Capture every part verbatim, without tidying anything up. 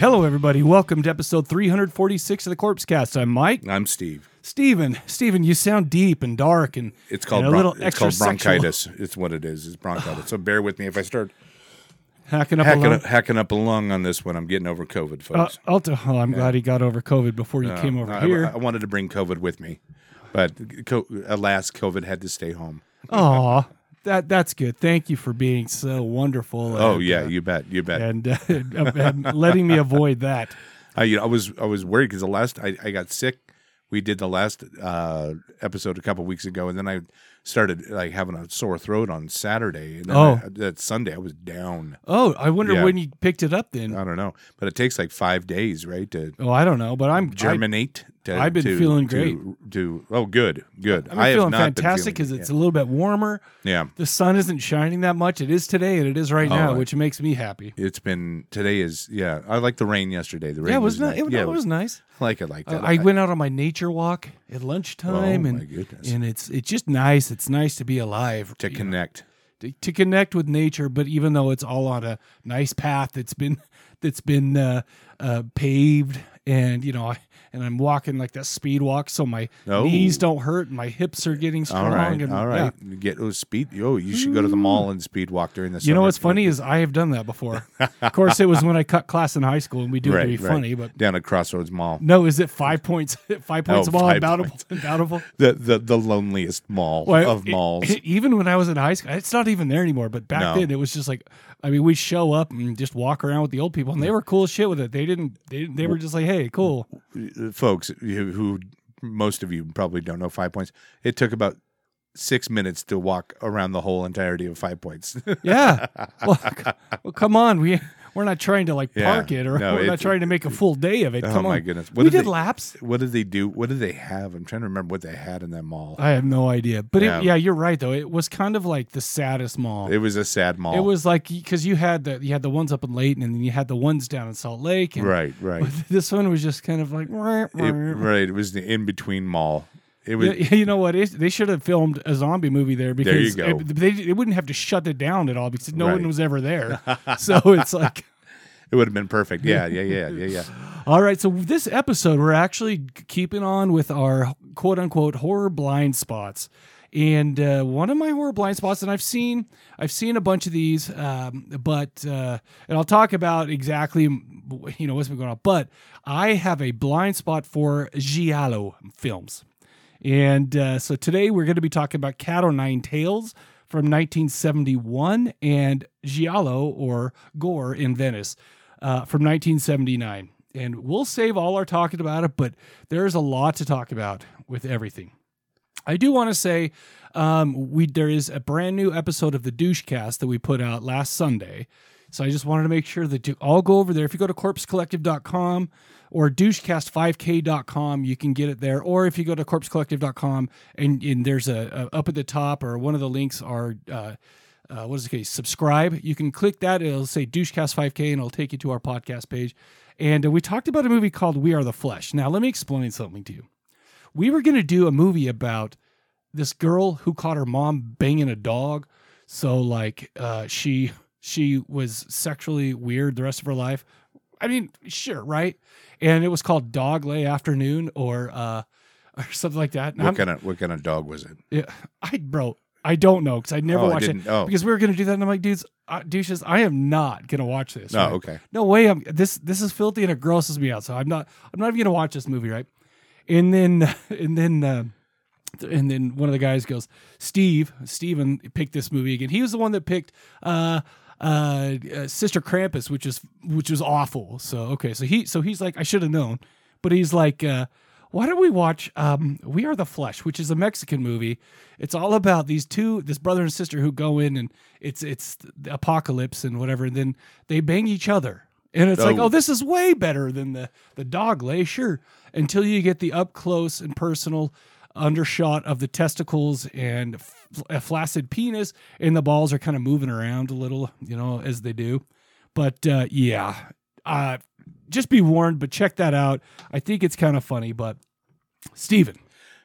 Hello, everybody. Welcome to episode three forty-six of the Corpsecast. I'm Mike. I'm Steve. Steven. Steven, you sound deep and dark and it's called and a bron- little extra It's called bronchitis. Sexual. It's what it is. It's bronchitis. So bear with me if I start hacking up hacking a lung. Up, hacking up a lung on this one. I'm getting over COVID, folks. Uh, I'll t- oh, I'm yeah. glad he got over COVID before you uh, came over I, here. I, I wanted to bring COVID with me, but co- alas, COVID had to stay home. Aw. That that's good. Thank you for being so wonderful. Oh and, yeah, uh, you bet, you bet, and, uh, and letting me avoid that. I, you know, I was I was worried because the last I, I got sick. We did the last uh, episode a couple weeks ago, and then I started like having a sore throat on Saturday, and then oh, I, that Sunday I was down. Oh, I wonder yeah. when you picked it up then. I don't know, but it takes like five days, right? To oh, I don't know, but I'm germinate. I, to, I've been to, feeling to, great. To, to oh, good, good. I'm I feeling have not fantastic because it's yeah. a little bit warmer. Yeah, the sun isn't shining that much. It is today, and it is right oh, now, which makes me happy. It's been today is yeah. I like the rain yesterday. The rain yeah, it was, was nice. It, yeah, it was nice. Like it like that. Uh, I, I went out on my nature walk at lunchtime, oh, and and it's it's just nice. It's nice to be alive, to connect, know, to, to connect with nature. But even though it's all on a nice path that's been that's been uh, uh, paved, and you know, I, and I'm walking like that speed walk, so my oh. knees don't hurt, and my hips are getting strong. All right, and, all right. Yeah. Get oh, speed. Oh, you should go to the mall and speed walk during the summer. You know what's funny is I have done that before. Of course, it was when I cut class in high school, and we do right, it to be right. funny. But down at Crossroads Mall. No, is it Five Points? Five Points oh, Mall, five Bountiful, points. And Bountiful. The the the loneliest mall well, of it, malls. It, even when I was in high school, it's not even there anymore. But back no. then, it was just like, I mean, we show up and just walk around with the old people, and they were cool as shit with it. They didn't. They they were just like, hey, cool. Folks who, who most of you probably don't know Five Points, it took about six minutes to walk around the whole entirety of Five Points. yeah. Well, c- well, come on. We, we're not trying to like park yeah. it or no, we're it, not trying to make a full day of it. Come oh my on. Goodness. What we did, did they, laps. What did they do? What did they have? I'm trying to remember what they had in that mall. I have no idea. But yeah, it, yeah you're right though. It was kind of like the saddest mall. It was a sad mall. It was like, because you had the you had the ones up in Layton and then you had the ones down in Salt Lake. And right, right. This one was just kind of like. It, right. It was the in-between mall. It was, you know what? It, they should have filmed a zombie movie there because there it, they, they wouldn't have to shut it down at all because no right. one was ever there. So it's like. It would have been perfect. Yeah, yeah, yeah, yeah, yeah. All right. So this episode, we're actually keeping on with our quote unquote horror blind spots. And uh, one of my horror blind spots, and I've seen I've seen a bunch of these, um, but uh, and I'll talk about exactly you know what's been going on. But I have a blind spot for Giallo films. And uh, so today we're going to be talking about Cat o' Nine Tails from nineteen seventy-one and Giallo or Gore in Venice uh, from nineteen seventy-nine. And we'll save all our talking about it, but there's a lot to talk about with everything. I do want to say um, we there is a brand new episode of the Douchecast that we put out last Sunday. So I just wanted to make sure that you all go over there. If you go to corpse collective dot com or douche cast five k dot com, you can get it there. Or if you go to corpse collective dot com and, and there's a, a up at the top or one of the links are, uh, uh, what is it called? Subscribe. You can click that. It'll say douchecast five k and it'll take you to our podcast page. And uh, we talked about a movie called We Are the Flesh. Now, let me explain something to you. We were going to do a movie about this girl who caught her mom banging a dog. So like uh, she... She was sexually weird the rest of her life. I mean, sure, right? And it was called Dog Day Afternoon or uh, or something like that. And what I'm, kind of what kind of dog was it? Yeah, I bro, I don't know because I never oh, watched I it oh. because we were gonna do that. And I'm like, dudes, uh, douches, I am not gonna watch this. Oh, right? okay. No way. I'm this. This is filthy and it grosses me out. So I'm not. I'm not even gonna watch this movie, right? And then and then. Uh, And then one of the guys goes, Steve, Steven picked this movie again. He was the one that picked uh, uh, uh, Sister Krampus, which is which is awful. So okay, so he so he's like, I should have known, but he's like, uh, why don't we watch um, We Are the Flesh, which is a Mexican movie. It's all about these two, this brother and sister who go in, and it's it's the apocalypse and whatever, and then they bang each other. And it's oh. like, oh, this is way better than the, the dog lay, sure. Until you get the up-close and personal undershot of the testicles and f- a flaccid penis, and the balls are kind of moving around a little, you know, as they do. But, uh, yeah, uh, just be warned, but check that out. I think it's kind of funny, but Steven.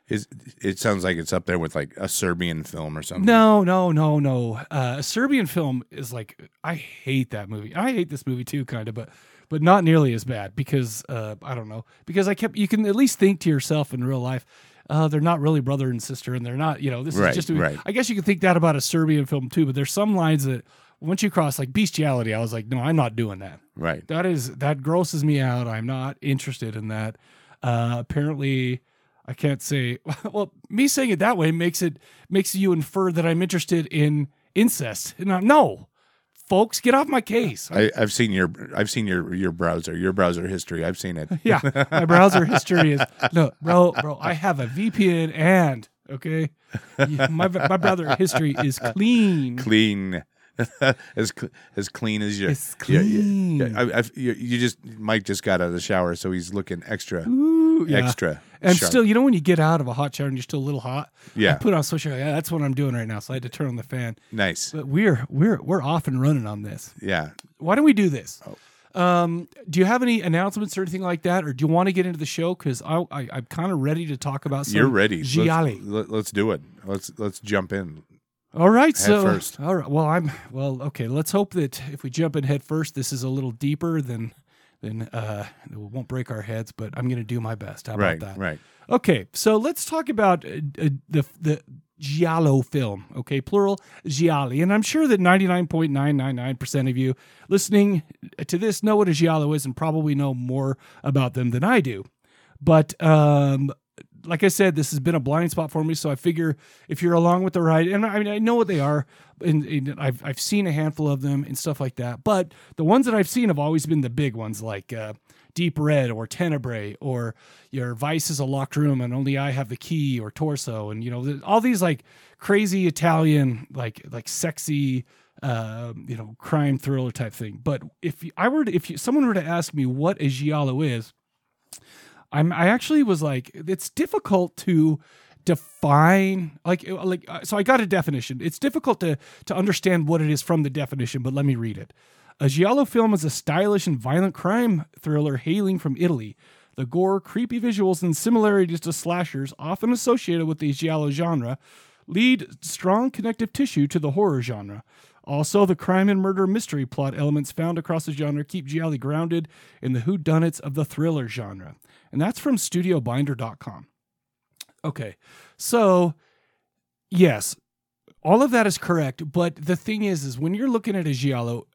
Is, it sounds like it's up there with, like, A Serbian Film or something. No, no, no, no. Uh, A Serbian Film is, like, I hate that movie. I hate this movie, too, kind of, but but not nearly as bad because, uh, I don't know, because I kept, you can at least think to yourself in real life, uh, they're not really brother and sister, and they're not, you know, this right, is just, a, right. I guess you can think that about A Serbian Film, too, but there's some lines that, once you cross, like, bestiality, I was like, no, I'm not doing that. Right. That is, that grosses me out. I'm not interested in that. Uh, apparently... I can't say, well, me saying it that way makes it, makes you infer that I'm interested in incest. And I, no, folks, get off my case. I, I've seen your, I've seen your, your browser, your browser history. I've seen it. Yeah. My browser history is, no, bro, bro, I have a V P N and, okay, my, my browser history is clean. Clean. as as clean as you. It's clean. Yeah, yeah, I, I, you, you just Mike just got out of the shower, so he's looking extra, Ooh, yeah. extra. And sharp. Still, you know, when you get out of a hot shower and you're still a little hot, yeah. I put on social. Yeah, that's what I'm doing right now. So I had to turn on the fan. Nice. But we're we're we're off and running on this. Yeah. Why don't we do this? Oh. Um, do you have any announcements or anything like that, or do you want to get into the show? Because I, I I'm kind of ready to talk about. Some You're ready. Giallo. Let's, let's do it. Let's let's jump in. All right, head so first. All right, well, I'm well. Okay, let's hope that if we jump in head first, this is a little deeper than than uh, it won't break our heads. But I'm going to do my best. How right, about that? Right. Okay, so let's talk about uh, the the giallo film. Okay, plural gialli, and I'm sure that ninety-nine point nine nine nine percent of you listening to this know what a giallo is, and probably know more about them than I do. But um. Like I said, this has been a blind spot for me, so I figure if you're along with the ride, and I mean, I know what they are, and, and I've I've seen a handful of them and stuff like that, but the ones that I've seen have always been the big ones, like uh, Deep Red or Tenebrae or Your Vice Is a Locked Room and Only I Have the Key or Torso, and you know all these like crazy Italian, like like sexy, uh, you know, crime thriller type thing. But if I were to, if you, someone were to ask me what a giallo is, I'm, I actually was like, it's difficult to define, like, like. So I got a definition. It's difficult to, to understand what it is from the definition, but let me read it. A giallo film is a stylish and violent crime thriller hailing from Italy. The gore, creepy visuals, and similarities to slashers often associated with the giallo genre lead strong connective tissue to the horror genre. Also, the crime and murder mystery plot elements found across the genre keep gialli grounded in the whodunits of the thriller genre. And that's from studio binder dot com. Okay, so, yes, all of that is correct, but the thing is, is when you're looking at a giallo,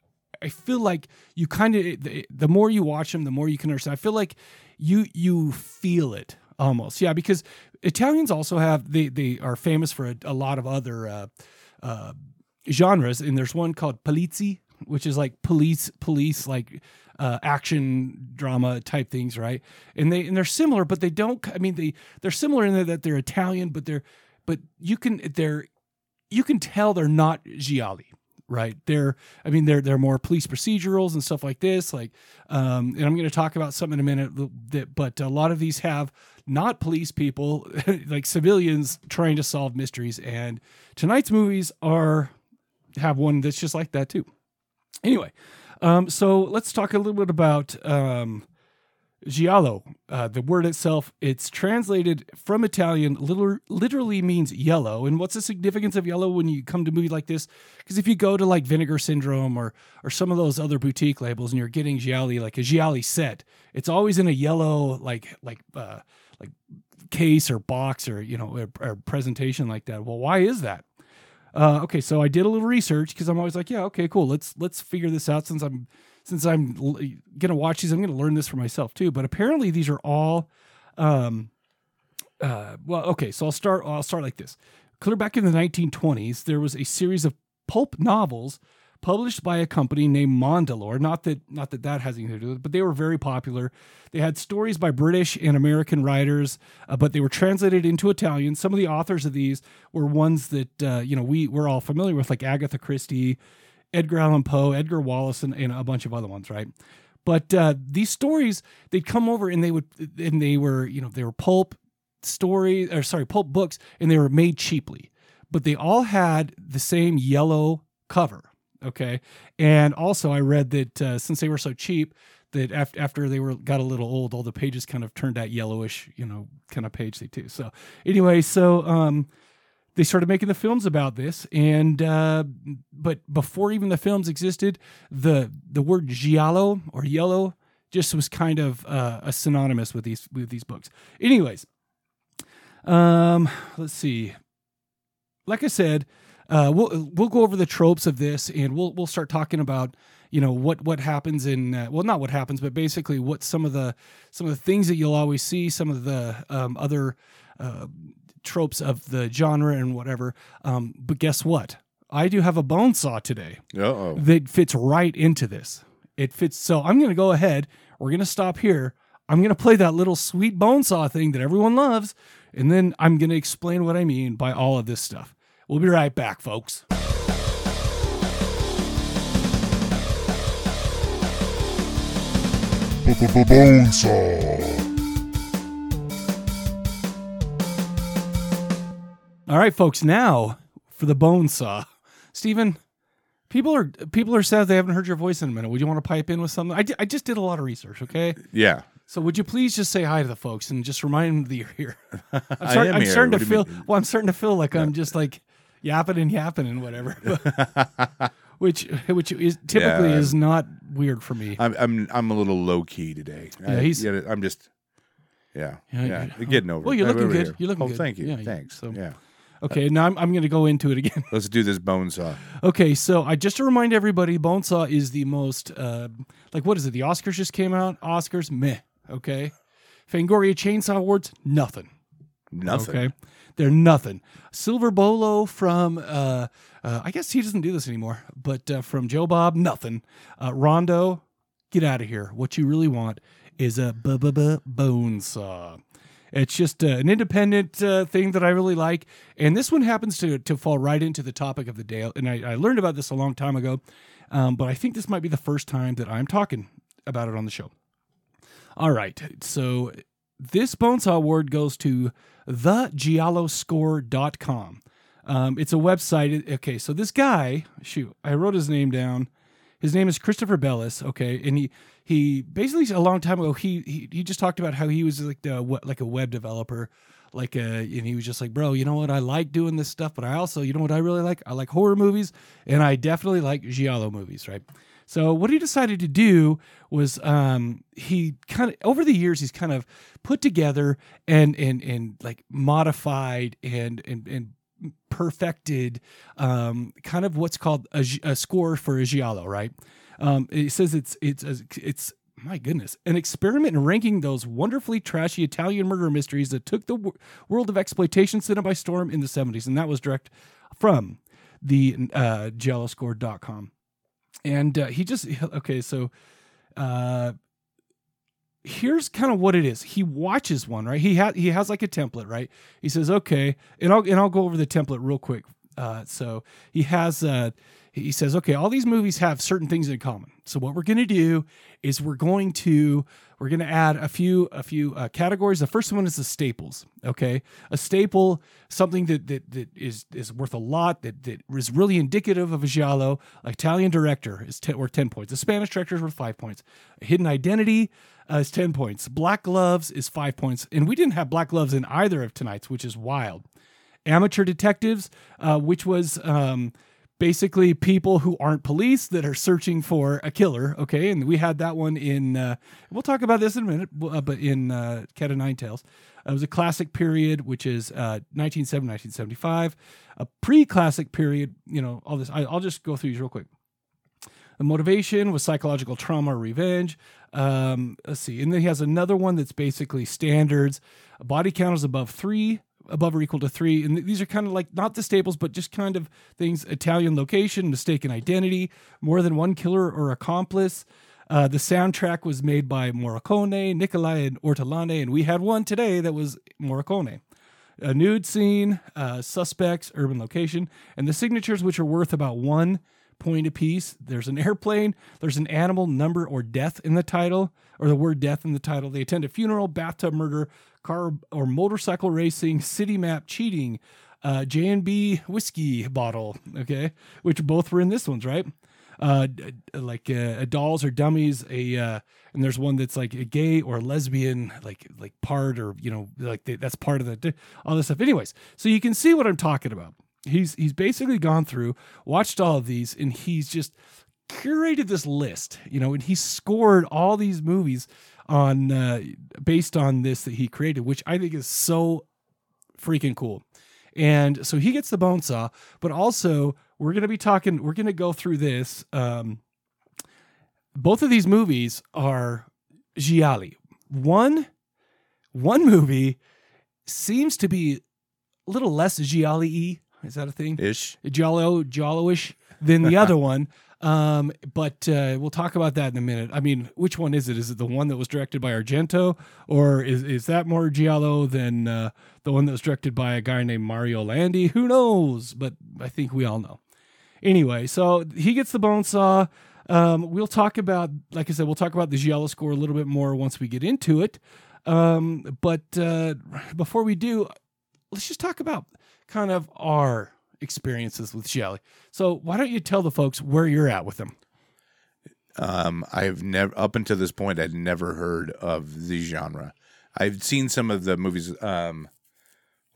I feel like you kind of, the, the more you watch them, the more you can understand. I feel like you you feel it almost. Yeah, because Italians also have, they, they are famous for a, a lot of other uh, uh genres, and there's one called polizzi, which is like police police like uh action drama type things, right? And they and they're similar, but they don't, I mean they they're similar in that they're Italian, but they're but you can they're you can tell they're not gialli, right? They're I mean they're they're more police procedurals and stuff like this, like um and I'm going to talk about something in a minute that, but a lot of these have not police people like civilians trying to solve mysteries, and tonight's movies are have one that's just like that too. Anyway, um, so let's talk a little bit about um, giallo. Uh, the word itself, it's translated from Italian, liter- literally means yellow. And what's the significance of yellow when you come to a movie like this? Because if you go to like Vinegar Syndrome or or some of those other boutique labels, and you're getting gialli, like a gialli set, it's always in a yellow like like uh, like case or box or you know or, or presentation like that. Well, why is that? Uh, okay, so I did a little research because I'm always like, yeah, okay, cool. Let's let's figure this out since I'm since I'm l- gonna watch these. I'm gonna learn this for myself too. But apparently, these are all, um, uh, well, okay. So I'll start. I'll start like this. Clear back in the nineteen twenties, there was a series of pulp novels published by a company named Mondadori. Not that not that that has anything to do with it, but they were very popular. They had stories by British and American writers, uh, but they were translated into Italian. Some of the authors of these were ones that uh, you know we we're all familiar with, like Agatha Christie, Edgar Allan Poe, Edgar Wallace, and, and a bunch of other ones, right? But uh, these stories, they'd come over and they would, and they were, you know, they were pulp stories, or sorry, pulp books, and they were made cheaply. But they all had the same yellow cover, okay? And also I read that uh, since they were so cheap, that after, after they were got a little old, all the pages kind of turned that yellowish, you know, kind of page they do. So anyway, so... um They started making the films about this, and uh, but before even the films existed, the the word giallo or yellow just was kind of uh, a synonymous with these with these books. Anyways, um, let's see. Like I said, uh, we'll we'll go over the tropes of this, and we'll we'll start talking about you know what what happens in uh, well not what happens, but basically what some of the some of the things that you'll always see, some of the um, other. Uh, tropes of the genre and whatever. Um, but guess what? I do have a bone saw today Uh-oh. that fits right into this. It fits. So I'm going to go ahead. We're going to stop here. I'm going to play that little sweet bone saw thing that everyone loves. And then I'm going to explain what I mean by all of this stuff. We'll be right back, folks. Bone saw. All right, folks, now for the bone saw. Stephen, people are people are sad they haven't heard your voice in a minute. Would you want to pipe in with something? I, d- I just did a lot of research, okay? Yeah. So would you please just say hi to the folks and just remind them that you're here? I'm, start, I am I'm here. starting what to feel well, I'm starting to feel like I'm just like yapping and yapping and whatever. which which is typically yeah, is not weird for me. I'm I'm I'm a little low key today. Yeah, I, he's, yeah I'm just Yeah. Yeah. yeah. You're, getting over. Well, you're looking good. Here. You're looking oh, good. Thank you. Yeah, Thanks. So. Yeah. Okay, now I'm, I'm going to go into it again. Let's do this bone saw. Okay, so I just to remind everybody, bone saw is the most, uh, like what is it? The Oscars just came out. Oscars, meh. Okay, Fangoria Chainsaw Awards, nothing. Nothing. Okay, they're nothing. Silver Bolo from, uh, uh, I guess he doesn't do this anymore, but uh, from Joe Bob, nothing. Uh, Rondo, get out of here. What you really want is a bone saw. It's just uh, an independent uh, thing that I really like. And this one happens to to fall right into the topic of the day. And I, I learned about this a long time ago, um, but I think this might be the first time that I'm talking about it on the show. All right. So this Bonesaw Award goes to the giallo score dot com. Um, it's a website. Okay, so this guy, shoot, I wrote his name down. His name is Christopher Bellis, okay, and he, he basically a long time ago he he, he just talked about how he was like the, what, like a web developer, like a, and he was just like, bro, you know what, I like doing this stuff, but I also, you know what I really like, I like horror movies, and I definitely like giallo movies, right? So what he decided to do was um, he kind of over the years he's kind of put together and and and like modified and and and. perfected um, kind of what's called a, a score for a giallo, right? Um, it says it's, it's, it's my goodness, an experiment in ranking those wonderfully trashy Italian murder mysteries that took the w- world of exploitation cinema by storm in the seventies. And that was direct from the uh, giallo score dot com. And uh, he just, okay, so uh, here's kind of what it is. He watches one, right? He has he has like a template, right? He says, okay, and I'll and I'll go over the template real quick. Uh, so he has uh, he says, okay, all these movies have certain things in common. So what we're gonna do is we're going to we're gonna add a few a few uh, categories. The first one is the staples. Okay, a staple, something that that that is is worth a lot, that that is really indicative of a giallo. Italian director is ten, worth ten points. The Spanish director is worth five points. Hidden identity. Uh, is ten points. Black gloves is five points, and we didn't have black gloves in either of tonight's, which is wild. Amateur detectives, uh, which was um, basically people who aren't police that are searching for a killer. Okay, and we had that one in. Uh, we'll talk about this in a minute, uh, but in uh, Cat o' Nine Tails, uh, it was a classic period, which is uh, nineteen seventy, nineteen seventy-five, a pre-classic period. You know, all this. I, I'll just go through these real quick. The motivation was psychological trauma or revenge. Um, let's see. And then he has another one that's basically standards. A body count is above three above or equal to three. And these are kind of like not the staples, but just kind of things: Italian location, mistaken identity, more than one killer or accomplice. Uh, the soundtrack was made by Morricone, Nicolai, and Ortolani, and we had one today that was Morricone. A nude scene, uh, suspects, urban location, and the signatures, which are worth about one point apiece. There's an airplane, there's an animal, number, or death in the title, or the word death in the title. They attend a funeral, bathtub murder, car or motorcycle racing, city map, cheating, uh, J and B whiskey bottle, okay, which both were in this one's, right? Uh, like uh, dolls or dummies, a uh, and there's one that's like a gay or a lesbian, like like part or you know like they, that's part of the all this stuff. Anyways, so you can see what I'm talking about. He's he's basically gone through, watched all of these, and he's just curated this list, you know, and he scored all these movies on uh, based on this that he created, which I think is so freaking cool. And so he gets the bone saw, but also we're going to be talking, we're going to go through this. Um, both of these movies are gialli. One, one movie seems to be a little less gialli-y. Is that a thing? Ish. Giallo, giallo-ish than the other one. Um, but uh, we'll talk about that in a minute. I mean, which one is it? Is it the one that was directed by Argento, or is is that more giallo than uh, the one that was directed by a guy named Mario Landi? Who knows? But I think we all know. Anyway, so he gets the bone saw. Um, we'll talk about, like I said, we'll talk about the giallo score a little bit more once we get into it. Um, but uh, before we do, let's just talk about kind of our experiences with giallo. So why don't you tell the folks where you're at with them? Um, I've never, up until this point, I'd never heard of the genre. I've seen some of the movies. Um,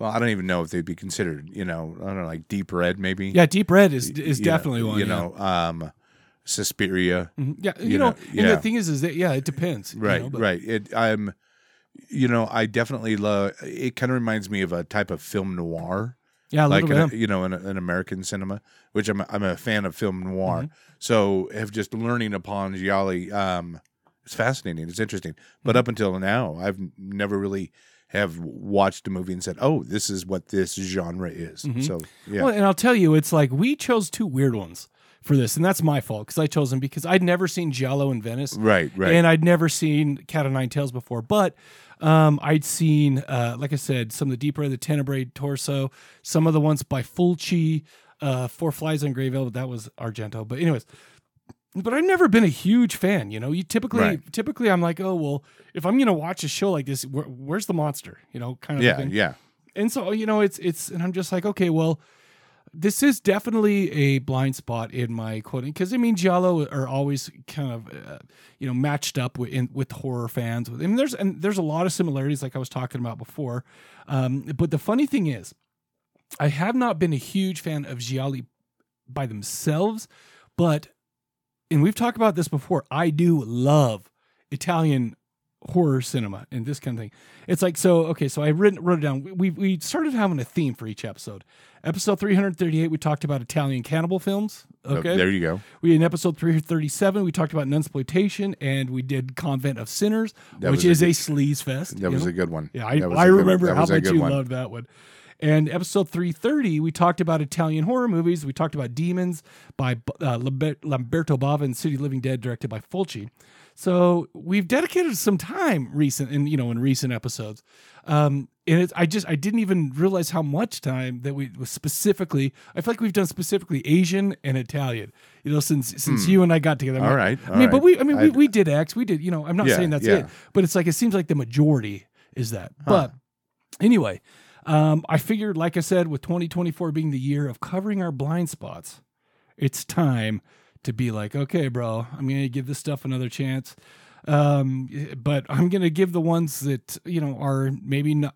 well, I don't even know if they'd be considered, you know, I don't know, like Deep Red maybe. Yeah. Deep Red is, is you definitely know, one, you yeah. know, um, Suspiria. Mm-hmm. Yeah. You, you know, know and yeah. the thing is, is that, yeah, it depends. Right. You know, right. It, I'm, you know, I definitely love, it kind of reminds me of a type of film noir. Yeah, a like an, you know, in an American cinema, which I'm I'm a fan of film noir. Mm-hmm. So, have just learning upon gialli, um, it's fascinating, it's interesting. But mm-hmm. up until now, I've never really have watched a movie and said, "Oh, this is what this genre is." Mm-hmm. So, yeah. Well, and I'll tell you, it's like we chose two weird ones for this, and that's my fault because I chose them because I'd never seen Giallo in Venice, right, right, and I'd never seen Cat o' Nine Tails before, but. Um, I'd seen, uh, like I said, some of the deeper, the Tenebrae, Torso, some of the ones by Fulci, uh, Four Flies on Grey Velvet, that was Argento. But anyways, but I've never been a huge fan, you know, you typically, right. typically I'm like, oh, well, if I'm going to watch a show like this, where, where's the monster, you know, kind of yeah, thing. Yeah. And so, you know, it's, it's, and I'm just like, okay, well, this is definitely a blind spot in my quoting because I mean giallo are always kind of uh, you know matched up with in, with horror fans. I mean, there's and there's a lot of similarities like I was talking about before, um, but the funny thing is, I have not been a huge fan of gialli by themselves, but and we've talked about this before. I do love Italian horror cinema and this kind of thing. It's like, so, okay, so I written, wrote it down. We we started having a theme for each episode. Episode three thirty-eight, we talked about Italian cannibal films. Okay. Oh, there you go. We in episode three thirty-seven, we talked about nunsploitation, and we did Convent of Sinners, that which is a, a sleaze fest. That was know? a good one. Yeah, I, I remember how much you one. loved that one. And episode three thirty, we talked about Italian horror movies. We talked about Demons by uh, Lamberto Bava and City of the Living Dead, directed by Fulci. So we've dedicated some time recent, in, you know, in recent episodes, um, and it's, I just I didn't even realize how much time that we was specifically. I feel like we've done specifically Asian and Italian, you know, since since hmm. you and I got together. All like, right, all I mean, right. but we, I mean, we, we did X, we did, you know. I'm not yeah, saying that's yeah. it, but it's like it seems like the majority is that. Huh. But anyway, um, I figured, like I said, with twenty twenty-four being the year of covering our blind spots, it's time to be like, okay, bro, I'm going to give this stuff another chance. Um, but I'm going to give the ones that, you know, are maybe not,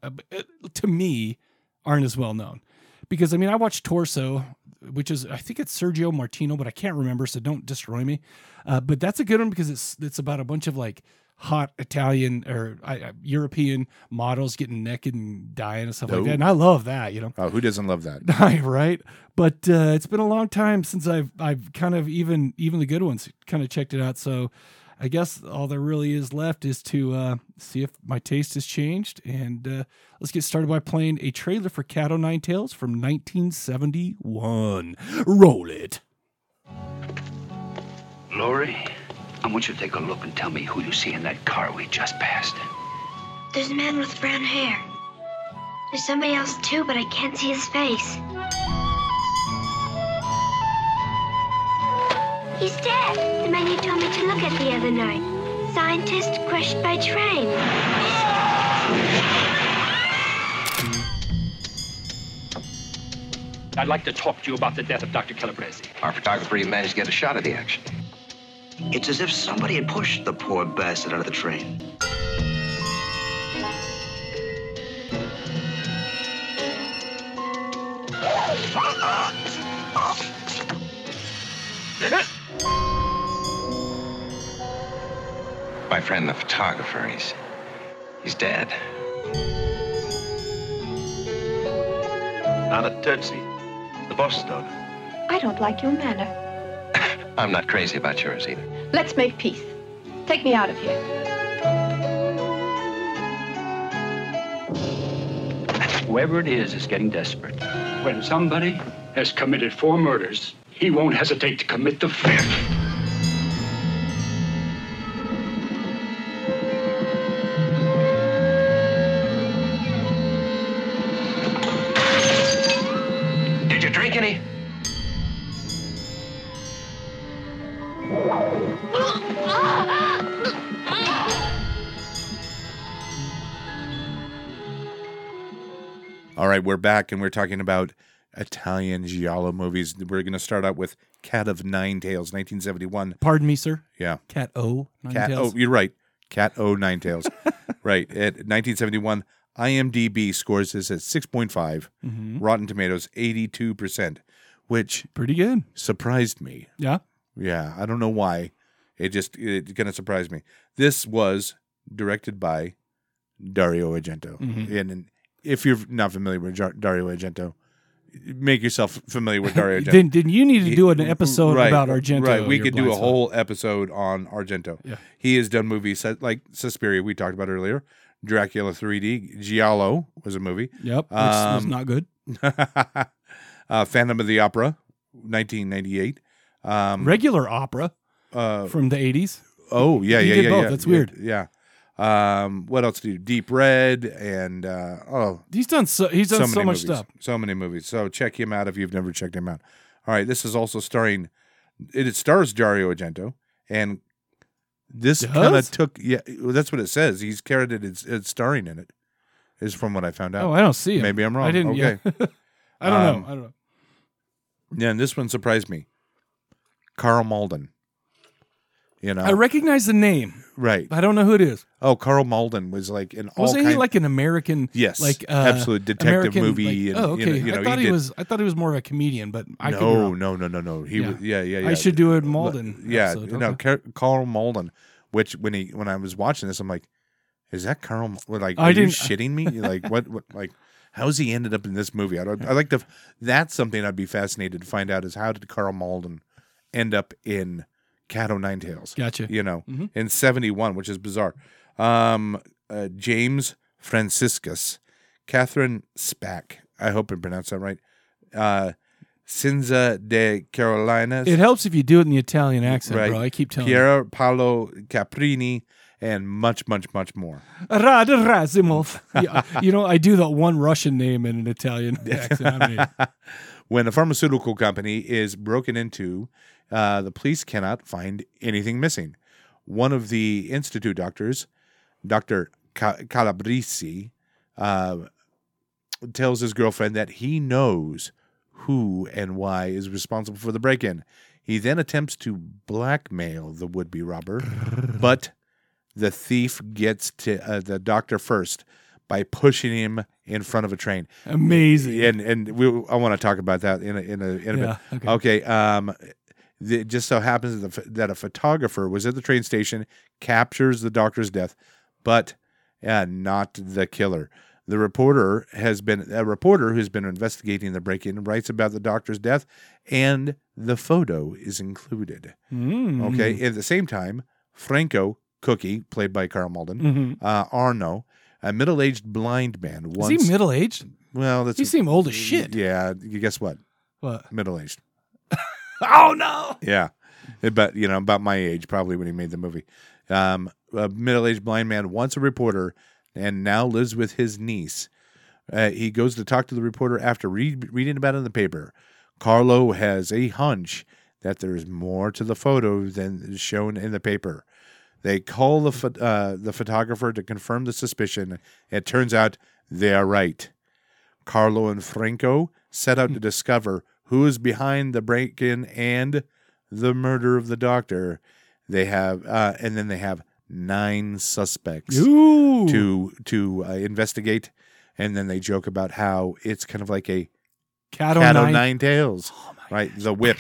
to me, aren't as well known. Because, I mean, I watched Torso, which is, I think it's Sergio Martino, but I can't remember, so don't destroy me. Uh, but that's a good one because it's it's about a bunch of, like, hot Italian or uh, European models getting naked and dying and stuff no. like that. And I love that, you know. Oh, who doesn't love that? Right? But uh, it's been a long time since I've I've kind of even even the good ones kind of checked it out. So I guess all there really is left is to uh, see if my taste has changed. And uh, let's get started by playing a trailer for Cat o' Nine Tails from nineteen seventy-one. Roll it. Lori, I want you to take a look and tell me who you see in that car we just passed. There's a man with brown hair. There's somebody else too, but I can't see his face. He's dead. The man you told me to look at the other night. Scientist crushed by train. I'd like to talk to you about the death of Doctor Calabresi. Our photographer even managed to get a shot of the action. It's as if somebody had pushed the poor bastard out of the train. My friend, the photographer, he's, he's dead. Anna Terzi, the boss dog. I don't like your manner. I'm not crazy about yours either. Let's make peace. Take me out of here. Whoever it is is getting desperate. When somebody has committed four murders, he won't hesitate to commit the fifth. We're back and we're talking about Italian Giallo movies. We're going to start out with Cat of Nine Tails, nineteen seventy-one. Pardon me, sir? Yeah. Cat o' Nine Cat Tails. Oh, you're right. Cat o' Nine Tails. Right. At nineteen seventy-one, I M D B scores this at six point five. Mm-hmm. Rotten Tomatoes, eighty-two percent, which... pretty good. Surprised me. Yeah? Yeah. I don't know why. It just it kind of surprised me. This was directed by Dario Argento. Mm-hmm. And... and if you're not familiar with Dario Argento, make yourself familiar with Dario Argento. then, then you need to do an episode right, about Argento. Right, we could do a whole episode on Argento. Yeah. He has done movies like Suspiria, we talked about earlier, Dracula three D, Giallo was a movie. Yep, which um, was not good. uh, Phantom of the Opera, nineteen ninety-eight. Um, Regular opera uh, from the eighties. Oh, yeah, he yeah, did yeah, both. yeah. That's weird. Yeah. Um, what else do you do? Deep Red and uh, oh, he's done so he's done so, so much movies, stuff, so many movies. So check him out if you've never checked him out. All right, this is also starring it, it stars Dario Argento, and this kind of took yeah, well, that's what it says. He's credited as, as starring in it, is from what I found out. Oh, I don't see it. Maybe I'm wrong. I didn't. Okay, yeah. I don't um, know. I don't know. Yeah, and this one surprised me. Carl Malden. You know, I recognize the name. Right. I don't know who it is. Oh, Carl Malden was like an all Wasn't kind he like an American? Yes. Like uh, absolute detective American, movie. Like, and, oh, okay. You know, I thought he, he did... was I thought he was more of a comedian, but I no, could No, no, no, no, no. He yeah. was yeah, yeah, yeah. I should do a Malden. Yeah, episode. no, okay. Carl Malden, which when he when I was watching this, I'm like, is that Carl like I are didn't... you shitting me? like what, what like how's he ended up in this movie? I I like to that's something I'd be fascinated to find out is how did Carl Malden end up in Cat o' Nine Tails. Gotcha. You know, mm-hmm. in seventy-one, which is bizarre. Um, uh, James Franciscus, Catherine Spack, I hope I pronounced that right. Uh, Cinza de Carolinas. It helps if you do it in the Italian accent, right. bro. I keep telling Pier you. Pier Paolo Caprini, and much, much, much more. Rad Razimov. yeah, you know, I do that one Russian name in an Italian accent. I mean. When a pharmaceutical company is broken into, Uh, the police cannot find anything missing. One of the institute doctors, Doctor Ca- Calabresi, uh, tells his girlfriend that he knows who and why is responsible for the break-in. He then attempts to blackmail the would-be robber, but the thief gets to uh, the doctor first by pushing him in front of a train. Amazing. And and we I want to talk about that in a, in a, in a yeah, bit. Okay. okay um, It just so happens that a photographer was at the train station, captures the doctor's death, but uh, not the killer. The reporter has been a reporter who's been investigating the break-in writes about the doctor's death, and the photo is included. Mm. Okay. At the same time, Franco Cookie, played by Carl Malden, mm-hmm. uh, Arno, a middle-aged blind man. Once, is he middle-aged? Well, that's... He seemed old as shit. Yeah. Guess what? What? Middle-aged. Oh, no! Yeah. But, you know, about my age, probably, when he made the movie. Um, a middle-aged blind man, once a reporter, and now lives with his niece. Uh, he goes to talk to the reporter after re- reading about it in the paper. Carlo has a hunch that there is more to the photo than is shown in the paper. They call the ph- uh, the photographer to confirm the suspicion. It turns out they are right. Carlo and Franco set out to discover who is behind the break-in and the murder of the doctor. They have, uh, and then they have nine suspects Ooh. to to uh, investigate. And then they joke about how it's kind of like a Cat o' Nine, Nine Tails, oh right? Gosh. The whip,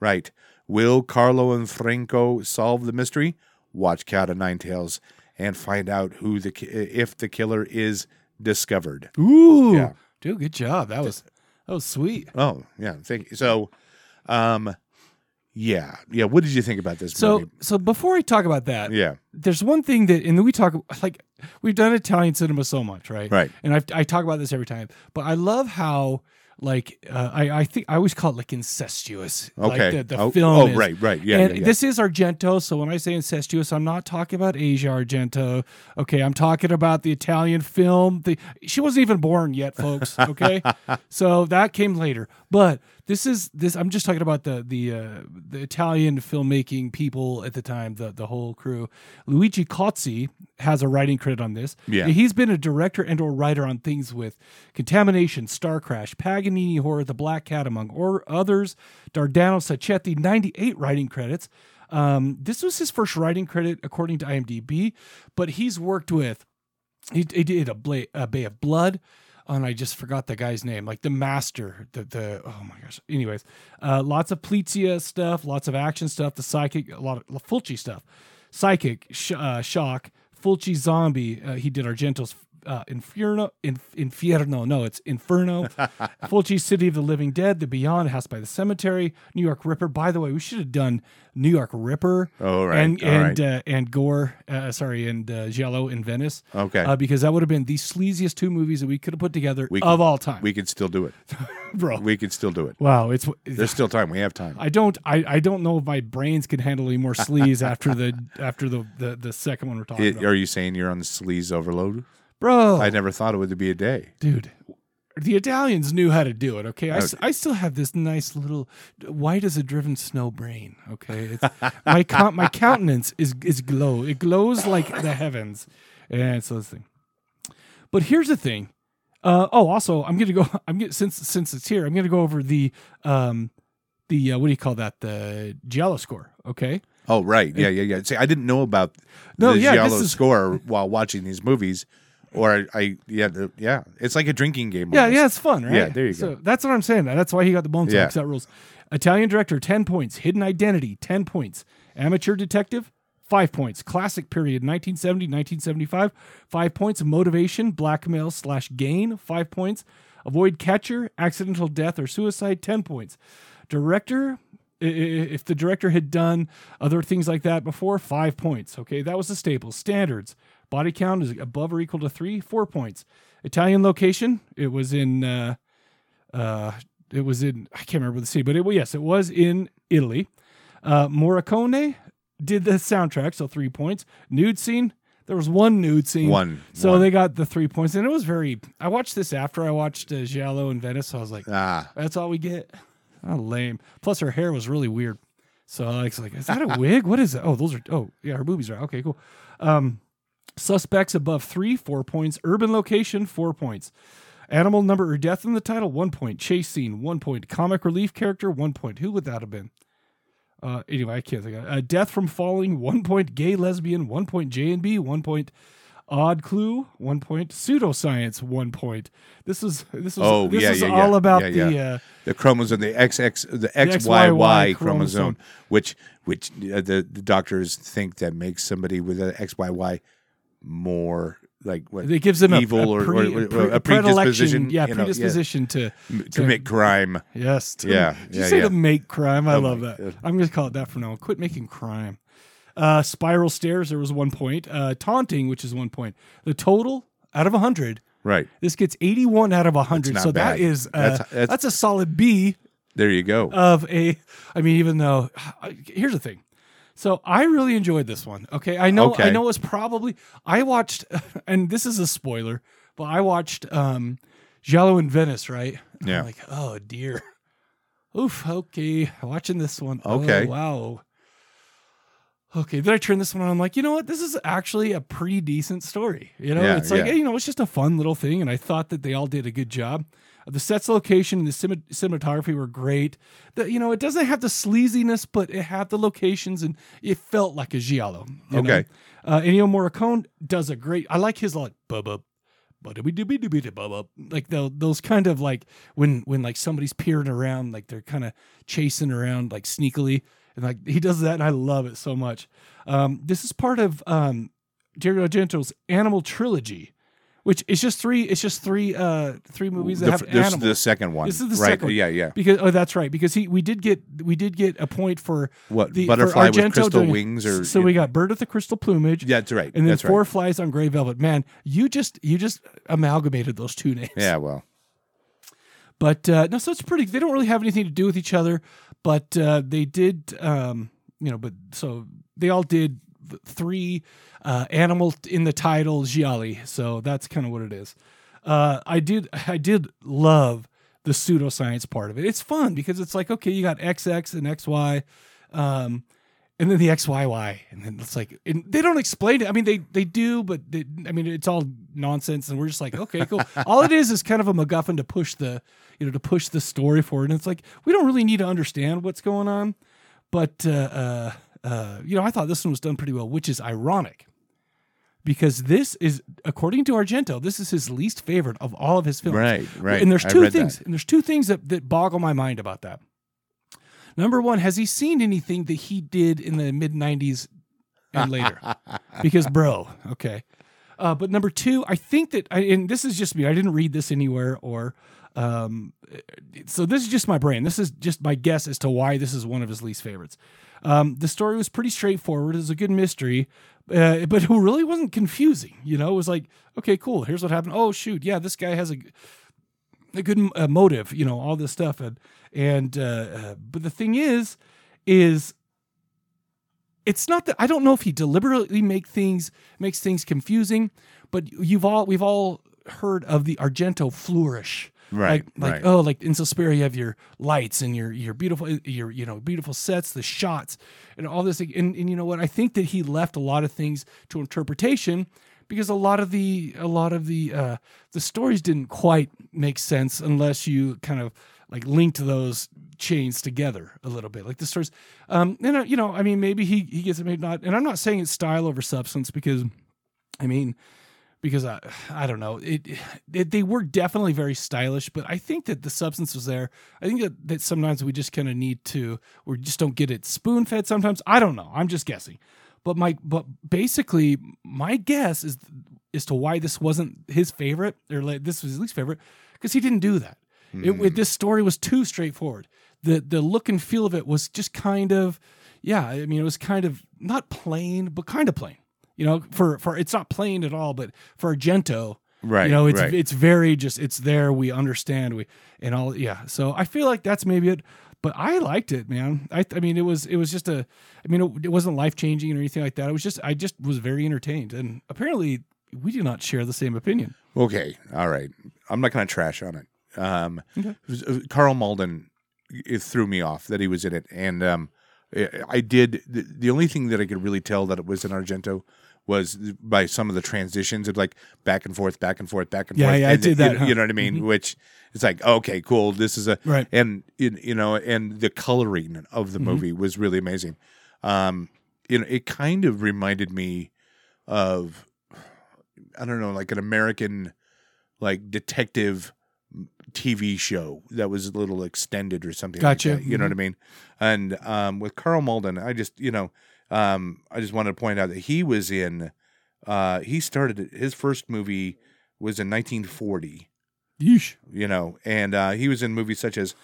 right? Will Carlo and Franco solve the mystery? Watch Cat o' Nine Tails and find out who the if the killer is discovered. Ooh, yeah. Dude, good job. That was that was sweet. Oh yeah, thank you. So, um, yeah, yeah. What did you think about this so, movie? So, so before I talk about that, yeah, there's one thing that, and we talk like we've done Italian cinema so much, right? Right. And I I talk about this every time, but I love how. Like uh, I, I think I always call it like incestuous. Okay. Like the, the oh, film. Oh, is. right, right, yeah. And yeah, yeah. This is Argento, so when I say incestuous, I'm not talking about Asia Argento. Okay, I'm talking about the Italian film. The she wasn't even born yet, folks. Okay, so that came later. But this is this. I'm just talking about the the uh, the Italian filmmaking people at the time. The the whole crew. Luigi Cozzi has a writing credit on this. Yeah, he's been a director and or writer on things with Contamination, Star Crash, Pagan. Paganini Horror, The Black Cat, among or others. Dardano Sacchetti, ninety-eight writing credits. Um, this was his first writing credit, according to IMDb, but he's worked with, he, he did a, Bla- a Bay of Blood, and I just forgot the guy's name, like The Master, the, the oh my gosh. Anyways, uh, lots of Plizia stuff, lots of action stuff, The Psychic, a lot of Fulci stuff. Psychic, sh- uh, Shock, Fulci Zombie, uh, he did Argento's Uh, Inferno, Inf- Inferno, no, it's Inferno. Fulci's City of the Living Dead, The Beyond, House by the Cemetery, New York Ripper. By the way, we should have done New York Ripper. Oh, right. And, and, right. Uh, and Gore, uh, sorry, and uh, Giallo in Venice. Okay. Uh, because that would have been the sleaziest two movies that we could have put together we of could, all time. We could still do it. Bro. We could still do it. Wow. It's There's still time. We have time. I don't I, I don't know if my brains can handle any more sleaze after the after the, the, the second one we're talking it, about. Are you saying you're on the sleaze overload? Bro, I never thought it would be a day. Dude, the Italians knew how to do it, okay? I, okay. S- I still have this nice little white as a driven snow brain, okay? It's, my co- my countenance is, is glow. It glows like the heavens. And so this thing. But here's the thing. Uh, oh, also, I'm going to go, I'm gonna, since since it's here, I'm going to go over the, um, the uh, what do you call that? The Giallo score, okay? Oh, right. Yeah, yeah, yeah. See, I didn't know about no, the yeah, Giallo is... score while watching these movies. Or I, I yeah yeah it's like a drinking game almost. yeah yeah it's fun right yeah there you so go that's what I'm saying that's why he got the bone yeah. That rules. Italian director ten points, hidden identity ten points, amateur detective five points, classic period nineteen seventy to nineteen seventy-five five points, motivation blackmail slash gain five points, avoid catcher accidental death or suicide ten points, director if the director had done other things like that before five points, okay that was the staple standards. Body count is above or equal to three, four points. Italian location, it was in, uh, uh, it was in, I can't remember the city, but it well, yes, it was in Italy. Uh, Morricone did the soundtrack, so three points. Nude scene, there was one nude scene. One. So one. They got the three points, and it was very, I watched this after I watched uh, Giallo in Venice, so I was like, ah, that's all we get. Oh, lame. Plus her hair was really weird. So I was like, is that a wig? What is that? Oh, those are, oh, yeah, her boobies are, okay, cool. Um, Suspects above three, four points. Urban location, four points. Animal number or death in the title, one point. Chase scene, one point. Comic relief character, one point. Who would that have been? Uh, anyway, I can't think of it. Uh, death from falling, one point. Gay, lesbian, one point. J and B, one point. Odd clue, one point. Pseudoscience, one point. This is this was oh, this yeah, is yeah, all yeah. about yeah, yeah. the uh, the chromosome, the X X, the X Y Y chromosome, chromosome, which which uh, the, the doctors think that makes somebody with an X Y Y. More like what it gives them evil a, a pre, or, or, or, or a predisposition, yeah, predisposition know, yeah. To, to commit crime. Yes, to, yeah. Did yeah, you say yeah. to make crime? I oh, love that. God. I'm going to call it that for now. Quit making crime. Uh, spiral stairs, there was one point. Uh, taunting, which is one point. The total out of one hundred. Right. This gets eighty-one out of one hundred. So bad. that is a, that's, that's, that's a solid B. There you go. Of a, I mean, even though, here's the thing. So I really enjoyed this one. Okay, I know. Okay. I know it was probably I watched, and this is a spoiler, but I watched um, Giallo in Venice, right? And yeah. I'm like, oh dear, oof. Okay, watching this one. Okay. Oh, wow. Okay, then I turned this one on. I'm like, you know what? This is actually a pretty decent story. You know, yeah, it's like, yeah. hey, you know, it's just a fun little thing, and I thought that they all did a good job. The sets, location, and the cinematography were great. The, you know, it doesn't have the sleaziness, but it had the locations, and it felt like a giallo. Okay. Uh, Ennio Morricone does a great. I like his like bub but we do be do be bub like the, those kind of like when when like somebody's peering around, like they're kind of chasing around like sneakily, and like he does that, and I love it so much. Um, this is part of um, Dario Argento's Animal trilogy. Which it's just three. It's just three. Uh, three movies that the, have animals. This is the second one. This is the right. second. One. Yeah, yeah. Because oh, that's right. Because he we did get we did get a point for what the, butterfly for with crystal doing, wings or so we know. got bird with the crystal plumage. Yeah, that's right. And then that's four right. flies on grey velvet. Man, you just you just amalgamated those two names. Yeah, well. But uh, no, so it's pretty. They don't really have anything to do with each other, but uh, they did. Um, you know, but so they all did. Three uh, animal in the title Gialli, so that's kind of what it is. Uh, I did I did love the pseudoscience part of it. It's fun because it's like, okay, you got X X and X Y, um, and then the X Y Y, and then it's like and they don't explain it. I mean, they they do, but they, I mean, it's all nonsense, and we're just like, okay, cool. All it is is kind of a MacGuffin to push the you know to push the story forward, and it's like we don't really need to understand what's going on, but. Uh, uh, Uh, you know, I thought this one was done pretty well, which is ironic because this is, according to Argento, this is his least favorite of all of his films. Right, right. And there's two things, that. and there's two things that, that boggle my mind about that. Number one, has he seen anything that he did in the mid nineties and later? Because, bro, okay. Uh, but number two, I think that, I, and this is just me, I didn't read this anywhere or, um, so this is just my brain. This is just my guess as to why this is one of his least favorites. Um, the story was pretty straightforward. It was a good mystery, uh, but it really wasn't confusing. You know, it was like, okay, cool. Here's what happened. Oh shoot. Yeah. This guy has a, a good uh, motive, you know, all this stuff. And, and, uh, uh, but the thing is, is it's not that, I don't know if he deliberately make things, makes things confusing, but you've all, we've all heard of the Argento flourish. Right, like, like right. oh, like in Suspiria, you have your lights and your your beautiful your you know beautiful sets, the shots, and all this. And, and you know what? I think that he left a lot of things to interpretation because a lot of the a lot of the uh, the stories didn't quite make sense unless you kind of like linked those chains together a little bit, like the stories. Um, and uh, you know, I mean, maybe he he gets it, maybe not. And I'm not saying it's style over substance because, I mean. Because I, I don't know, it, it they were definitely very stylish, but I think that the substance was there. I think that, that sometimes we just kind of need to, we just don't get it spoon fed sometimes. I don't know. I'm just guessing. But my, but basically, my guess is as to why this wasn't his favorite, or like, this was his least favorite, because he didn't do that. Mm. It, it, this story was too straightforward. The the look and feel of it was just kind of, yeah. I mean, it was kind of not plain, but kind of plain. You know, for, for it's not plain at all, but for Argento, right? You know, it's right. it's very just it's there. We understand we and all, yeah. So I feel like that's maybe it, but I liked it, man. I I mean, it was it was just a, I mean, it, it wasn't life changing or anything like that. It was just I just was very entertained, and apparently we do not share the same opinion. Okay, all right. I'm not gonna trash on it. Um, okay. it was, uh, Carl Malden it threw me off that he was in it, and um, I did the, the only thing that I could really tell that it was an Argento. Was by some of the transitions of like back and forth, back and forth, back and yeah, forth. Yeah, and I did that. You, huh? you know what I mean? Mm-hmm. Which it's like, okay, cool. This is a right. And you know, and the coloring of the movie mm-hmm. was really amazing. Um, you know, it kind of reminded me of I don't know, like an American like detective T V show that was a little extended or something. Gotcha. Like that, you mm-hmm. know what I mean? And um, with Carl Malden, I just you know. Um, I just wanted to point out that he was in, uh, he started, his first movie was in nineteen forty, Yeesh. You know, and, uh, he was in movies such as,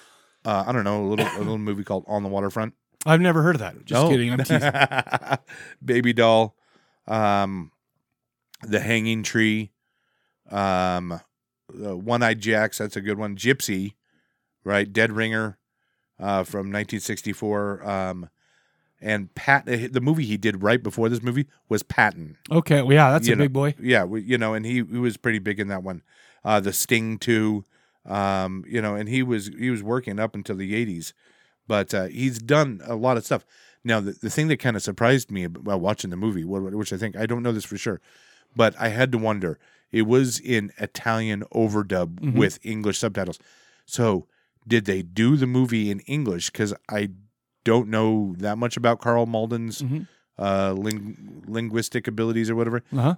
uh, I don't know, a little, a little movie called On the Waterfront. I've never heard of that. Just oh. kidding. I'm teasing. Baby Doll, um, The Hanging Tree, um, One-Eyed Jacks. That's a good one. Gypsy, right? Dead Ringer uh, from nineteen sixty-four. Um, and Pat, the movie he did right before this movie was Patton. Okay. Well, yeah, that's you a know, big boy. Yeah. You know, and he, he was pretty big in that one. Uh, the Sting two, um, you know, and he was he was working up until the eighties. But uh, he's done a lot of stuff. Now, the, the thing that kind of surprised me about watching the movie, which I think, I don't know this for sure, but I had to wonder, it was in Italian overdub mm-hmm. with English subtitles. So did they do the movie in English? Because I don't know that much about Carl Malden's mm-hmm. uh, ling- linguistic abilities or whatever. Uh-huh.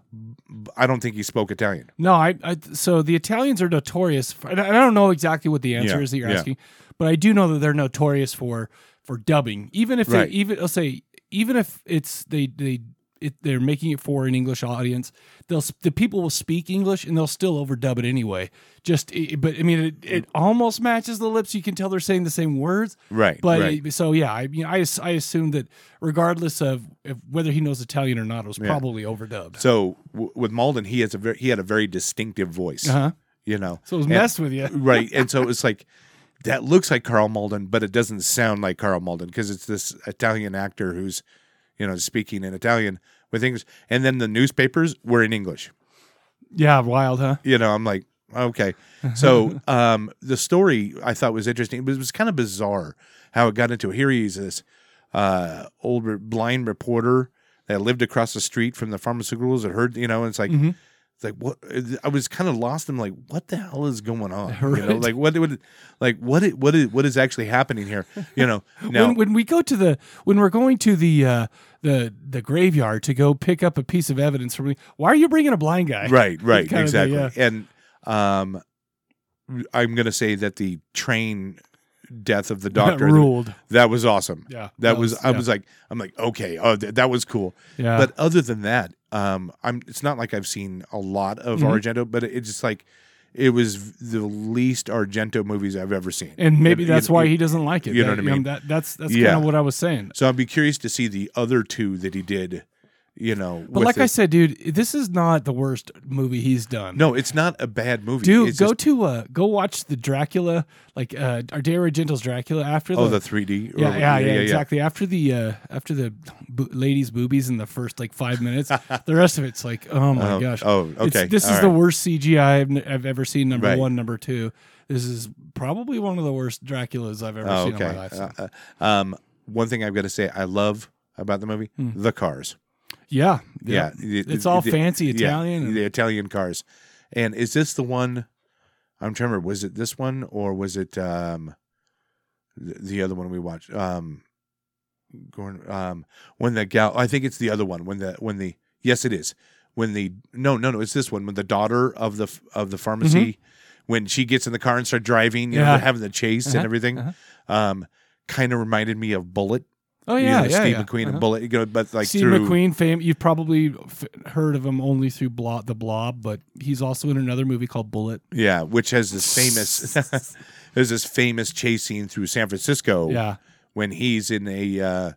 I don't think he spoke Italian. No, I, I. so the Italians are notorious for, and I don't know exactly what the answer yeah, is that you're yeah. asking. But I do know that they're notorious for, for dubbing, even if right. they even I'll say even if it's they they it, they're making it for an English audience, they'll the people will speak English and they'll still overdub it anyway. Just but I mean it, it almost matches the lips. You can tell they're saying the same words, right? But right. It, so yeah, I mean I I assume that regardless of if, whether he knows Italian or not, it was yeah. probably overdubbed. So w- with Malden, he has a very, he had a very distinctive voice, uh-huh. you know. So it was and, messed with you, right? And so it was like. That looks like Carl Malden, but it doesn't sound like Carl Malden because it's this Italian actor who's, you know, speaking in Italian with English. And then the newspapers were in English. Yeah, wild, huh? You know, I'm like, okay. So um, the story I thought was interesting, but it was kind of bizarre how it got into it. Here he is, this uh, old blind reporter that lived across the street from the pharmaceuticals that heard, you know, and it's like, mm-hmm. Like what? I was kind of lost. I'm like, what the hell is going on? Right. You know, like what? What? Like what? It, what is? What is actually happening here? You know. Now, when, when we go to the, when we're going to the uh, the the graveyard to go pick up a piece of evidence from me, why are you bringing a blind guy? Right. Right. Exactly. The, yeah. And um, I'm gonna say that the train death of the doctor that ruled. That, that was awesome. Yeah. That, that was. was I yeah. was like. I'm like. Okay. Oh, th- that was cool. Yeah. But other than that. Um, I'm. It's not like I've seen a lot of mm-hmm. Argento, but it's just like it was the least Argento movies I've ever seen, and maybe it, that's it, why it, he doesn't like it. You that, know what I mean? Um, that, that's that's yeah. kind of what I was saying. So I'd be curious to see the other two that he did. You know, but like it. I said, dude, this is not the worst movie he's done. No, it's not a bad movie. Dude, it's go just... to uh, go watch the Dracula, like uh, Dario Argento's Dracula after. The, oh, the three D. Yeah, yeah, yeah, yeah, yeah, exactly. Yeah. After the uh, after the bo- ladies' boobies in the first like five minutes, the rest of it's like, oh my um, gosh, oh, okay. It's, this All is right. the worst C G I I've, n- I've ever seen. Number right. one, number two. This is probably one of the worst Draculas I've ever oh, seen okay. in my life. So. Uh, uh, um, one thing I've got to say, I love about the movie mm. the cars. Yeah, yeah, yeah. It's all the, fancy Italian. Yeah, and... The Italian cars. And is this the one, I'm trying to remember, was it this one or was it um, the, the other one we watched? Um, um, when the gal, I think it's the other one. When the, when the, yes, it is. When the, no, no, no, it's this one. When the daughter of the of the pharmacy, mm-hmm. when she gets in the car and starts driving, you yeah. know, having the chase uh-huh. and everything, uh-huh. um, kind of reminded me of Bullet. Oh yeah, you know, yeah, Steve yeah. McQueen uh-huh. and Bullet. You know, but like Steve through... McQueen, fame. You've probably f- heard of him only through Blob, the Blob, but he's also in another movie called Bullet. Yeah, which has this famous, there's this famous chase scene through San Francisco. Yeah. when he's in a uh,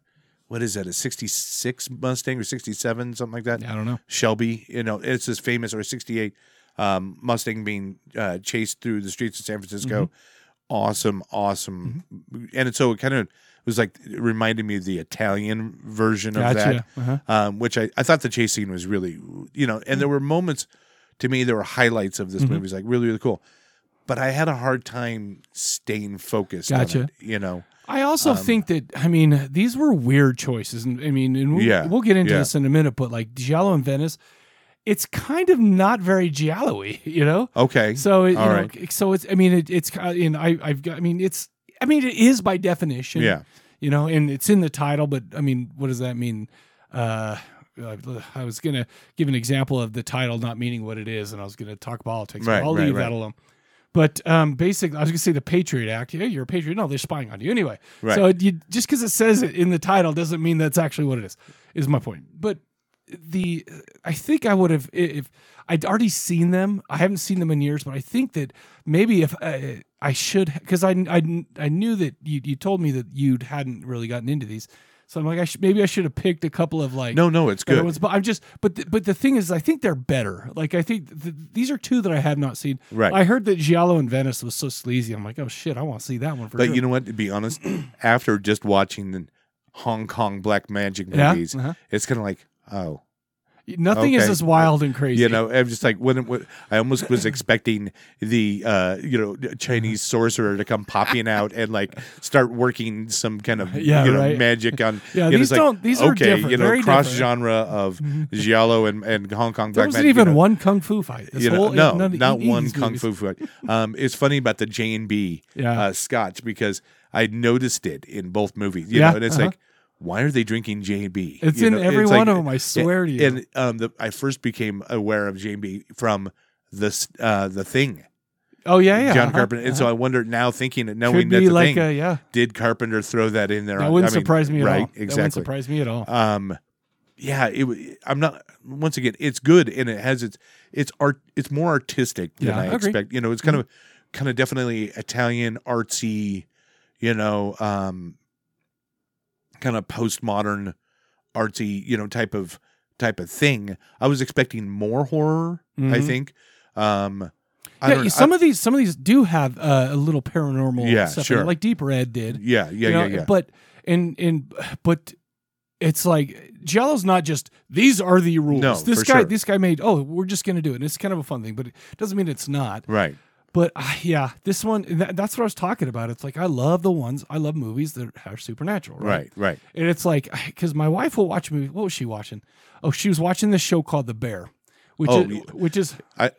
what is that, a sixty-six Mustang or sixty-seven, something like that. Yeah, I don't know. Shelby, you know, it's this famous or sixty-eight um, Mustang being uh, chased through the streets of San Francisco. Mm-hmm. Awesome, awesome, mm-hmm. and so it kind of. It was like it reminded me of the Italian version of gotcha. that, uh-huh. um, which I, I thought the chase scene was really, you know, and mm-hmm. there were moments to me, there were highlights of this mm-hmm. movie. It was like really, really cool. But I had a hard time staying focused gotcha. on it, you know. I also um, think that, I mean, these were weird choices. And I mean, and we, yeah, we'll get into yeah. this in a minute, but like Giallo in Venice, it's kind of not very giallo-y, you know? Okay. So, it, All you know, right. so it's, I mean, it, it's, and I, I've got, I mean, it's, I mean, it is by definition, yeah. you know, and it's in the title, but I mean, what does that mean? Uh, I was going to give an example of the title not meaning what it is, and I was going to talk politics. Right, I'll right, leave right. that alone. But um, basically, I was going to say the Patriot Act. Yeah, you're a patriot. No, they're spying on you anyway. Right. So you, just because it says it in the title doesn't mean that's actually what it is, is my point. But the I think I would have, if I'd already seen them, I haven't seen them in years, but I think that maybe if... Uh, I should, because I, I, I knew that you, you told me that you hadn't really gotten into these. So I'm like, I sh- maybe I should have picked a couple of like. No, no, it's good. Ones, but I'm just, but th- but the thing is, I think they're better. Like I think th- these are two that I have not seen. Right. I heard that Giallo in Venice was so sleazy. I'm like, oh shit, I want to see that one for but sure. But you know what? To be honest, after just watching the Hong Kong black magic movies, yeah? uh-huh. It's kind of like, oh, nothing okay. is as wild and crazy. You know, I'm just like, when, when I almost was expecting the uh, you know Chinese sorcerer to come popping out and like start working some kind of yeah, you know right. magic on. Yeah, these like, don't. These okay, are different. You know, very cross different. Genre of Giallo and, and Hong Kong black magic. There wasn't even you know, one kung fu fight. This you know, whole, no, none, not e- one kung movies. Fu fight. Um, it's funny about the J and B yeah. uh, Scotch because I noticed it in both movies. You yeah, know, and it's uh-huh. like. Why are they drinking J and B? It's you in know, every it's one like, of them, I swear and, to you. And um, the, I first became aware of J and B from the uh, the Thing. Oh yeah, yeah. John uh-huh, Carpenter. Uh-huh. And so I wonder now, thinking and knowing that the like Thing, a, yeah. did Carpenter throw that in there? That wouldn't I mean, surprise me at right, all. Exactly. That wouldn't surprise me at all. Um, yeah, it, I'm not. Once again, it's good and it has its it's art. It's more artistic than yeah, I, I expect. You know, it's kind mm-hmm. of kind of definitely Italian artsy. You know. Um, kind of postmodern artsy, you know, type of type of thing. I was expecting more horror, mm-hmm. I think. Um I yeah, don't, some I, of these some of these do have uh, a little paranormal yeah, stuff sure. in it, like Deep Red did. Yeah, yeah, you know? yeah, yeah. But and and but it's like Giallo's not just these are the rules. No, this guy sure. this guy made oh, we're just going to do it. And it's kind of a fun thing, but it doesn't mean it's not. Right. But uh, yeah, this one, that, that's what I was talking about. It's like, I love the ones, I love movies that are supernatural. Right, right. right. And it's like, because my wife will watch a movie. What was she watching? Oh, she was watching this show called The Bear, which oh, is, which is I,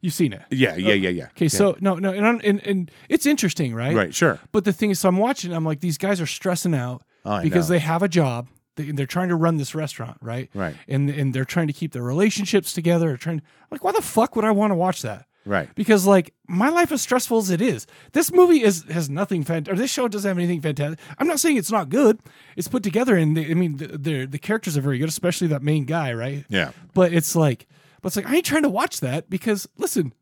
you've seen it. Yeah, yeah, yeah, yeah. Okay, yeah. so, no, no, and, and and it's interesting, right? Right, sure. But the thing is, so I'm watching, I'm like, these guys are stressing out oh, because they have a job. They, they're trying to run this restaurant, right? Right. And, and they're trying to keep their relationships together. Trying, like, why the fuck would I want to watch that? Right, because like my life is stressful as it is. This movie is has nothing fantastic. Or this show doesn't have anything fantastic. I'm not saying it's not good. It's put together, and they, I mean the, the the characters are very good, especially that main guy, right? Yeah. But it's like, but it's like I ain't trying to watch that because listen,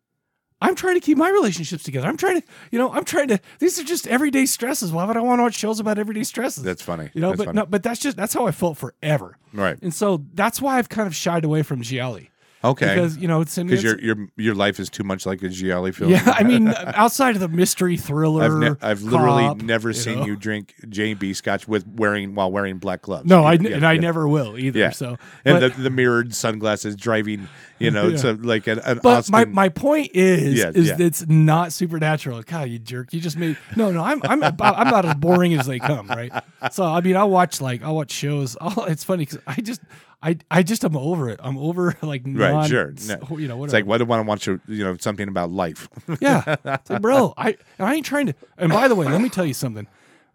I'm trying to keep my relationships together. I'm trying to, you know, I'm trying to. These are just everyday stresses. Why would I want to watch shows about everyday stresses? That's funny, you know. That's but funny. no, but that's just that's how I felt forever. Right. And so that's why I've kind of shied away from Giallo. Okay, because you know it's because your your your life is too much like a Giallo film. Yeah, I mean, outside of the mystery thriller, I've, ne- I've literally cop, never you seen know? you drink J and B Scotch with wearing while wearing black gloves. No, I yeah, and yeah. I never will either. Yeah. So and but, the, the mirrored sunglasses driving, you know, yeah. so like an. an but Austin, my, my point is, yeah, is yeah. it's not supernatural. God, you jerk! You just made no, no. I'm I'm about, I'm about as boring as they come, right? So I mean, I watch like I watch shows. I'll, it's funny because I just. I, I just am over it. I'm over like non, right, sure. No. You know, whatever. It's like why do I want to watch you know something about life? yeah, it's like, bro. I I ain't trying to. And by the way, let me tell you something.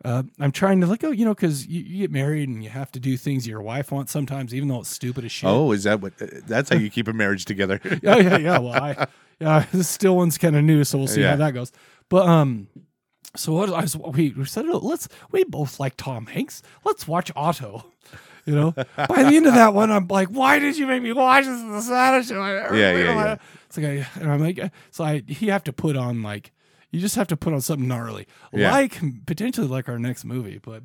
Uh, I'm trying to like oh you know because you, you get married and you have to do things your wife wants sometimes even though it's stupid as shit. Oh, is that what? Uh, that's how you keep a marriage together. yeah, yeah, yeah. Well, I yeah, this still one's kind of new, so we'll see yeah. how that goes. But um. So what I was, we, we said, let's, we both like Tom Hanks. Let's watch Otto, you know, by the end of that one, I'm like, why did you make me watch this? This is the saddest show I ever yeah, yeah, yeah. It's like, I, and I'm like, so I, you have to put on like, you just have to put on something gnarly, yeah. like potentially like our next movie, but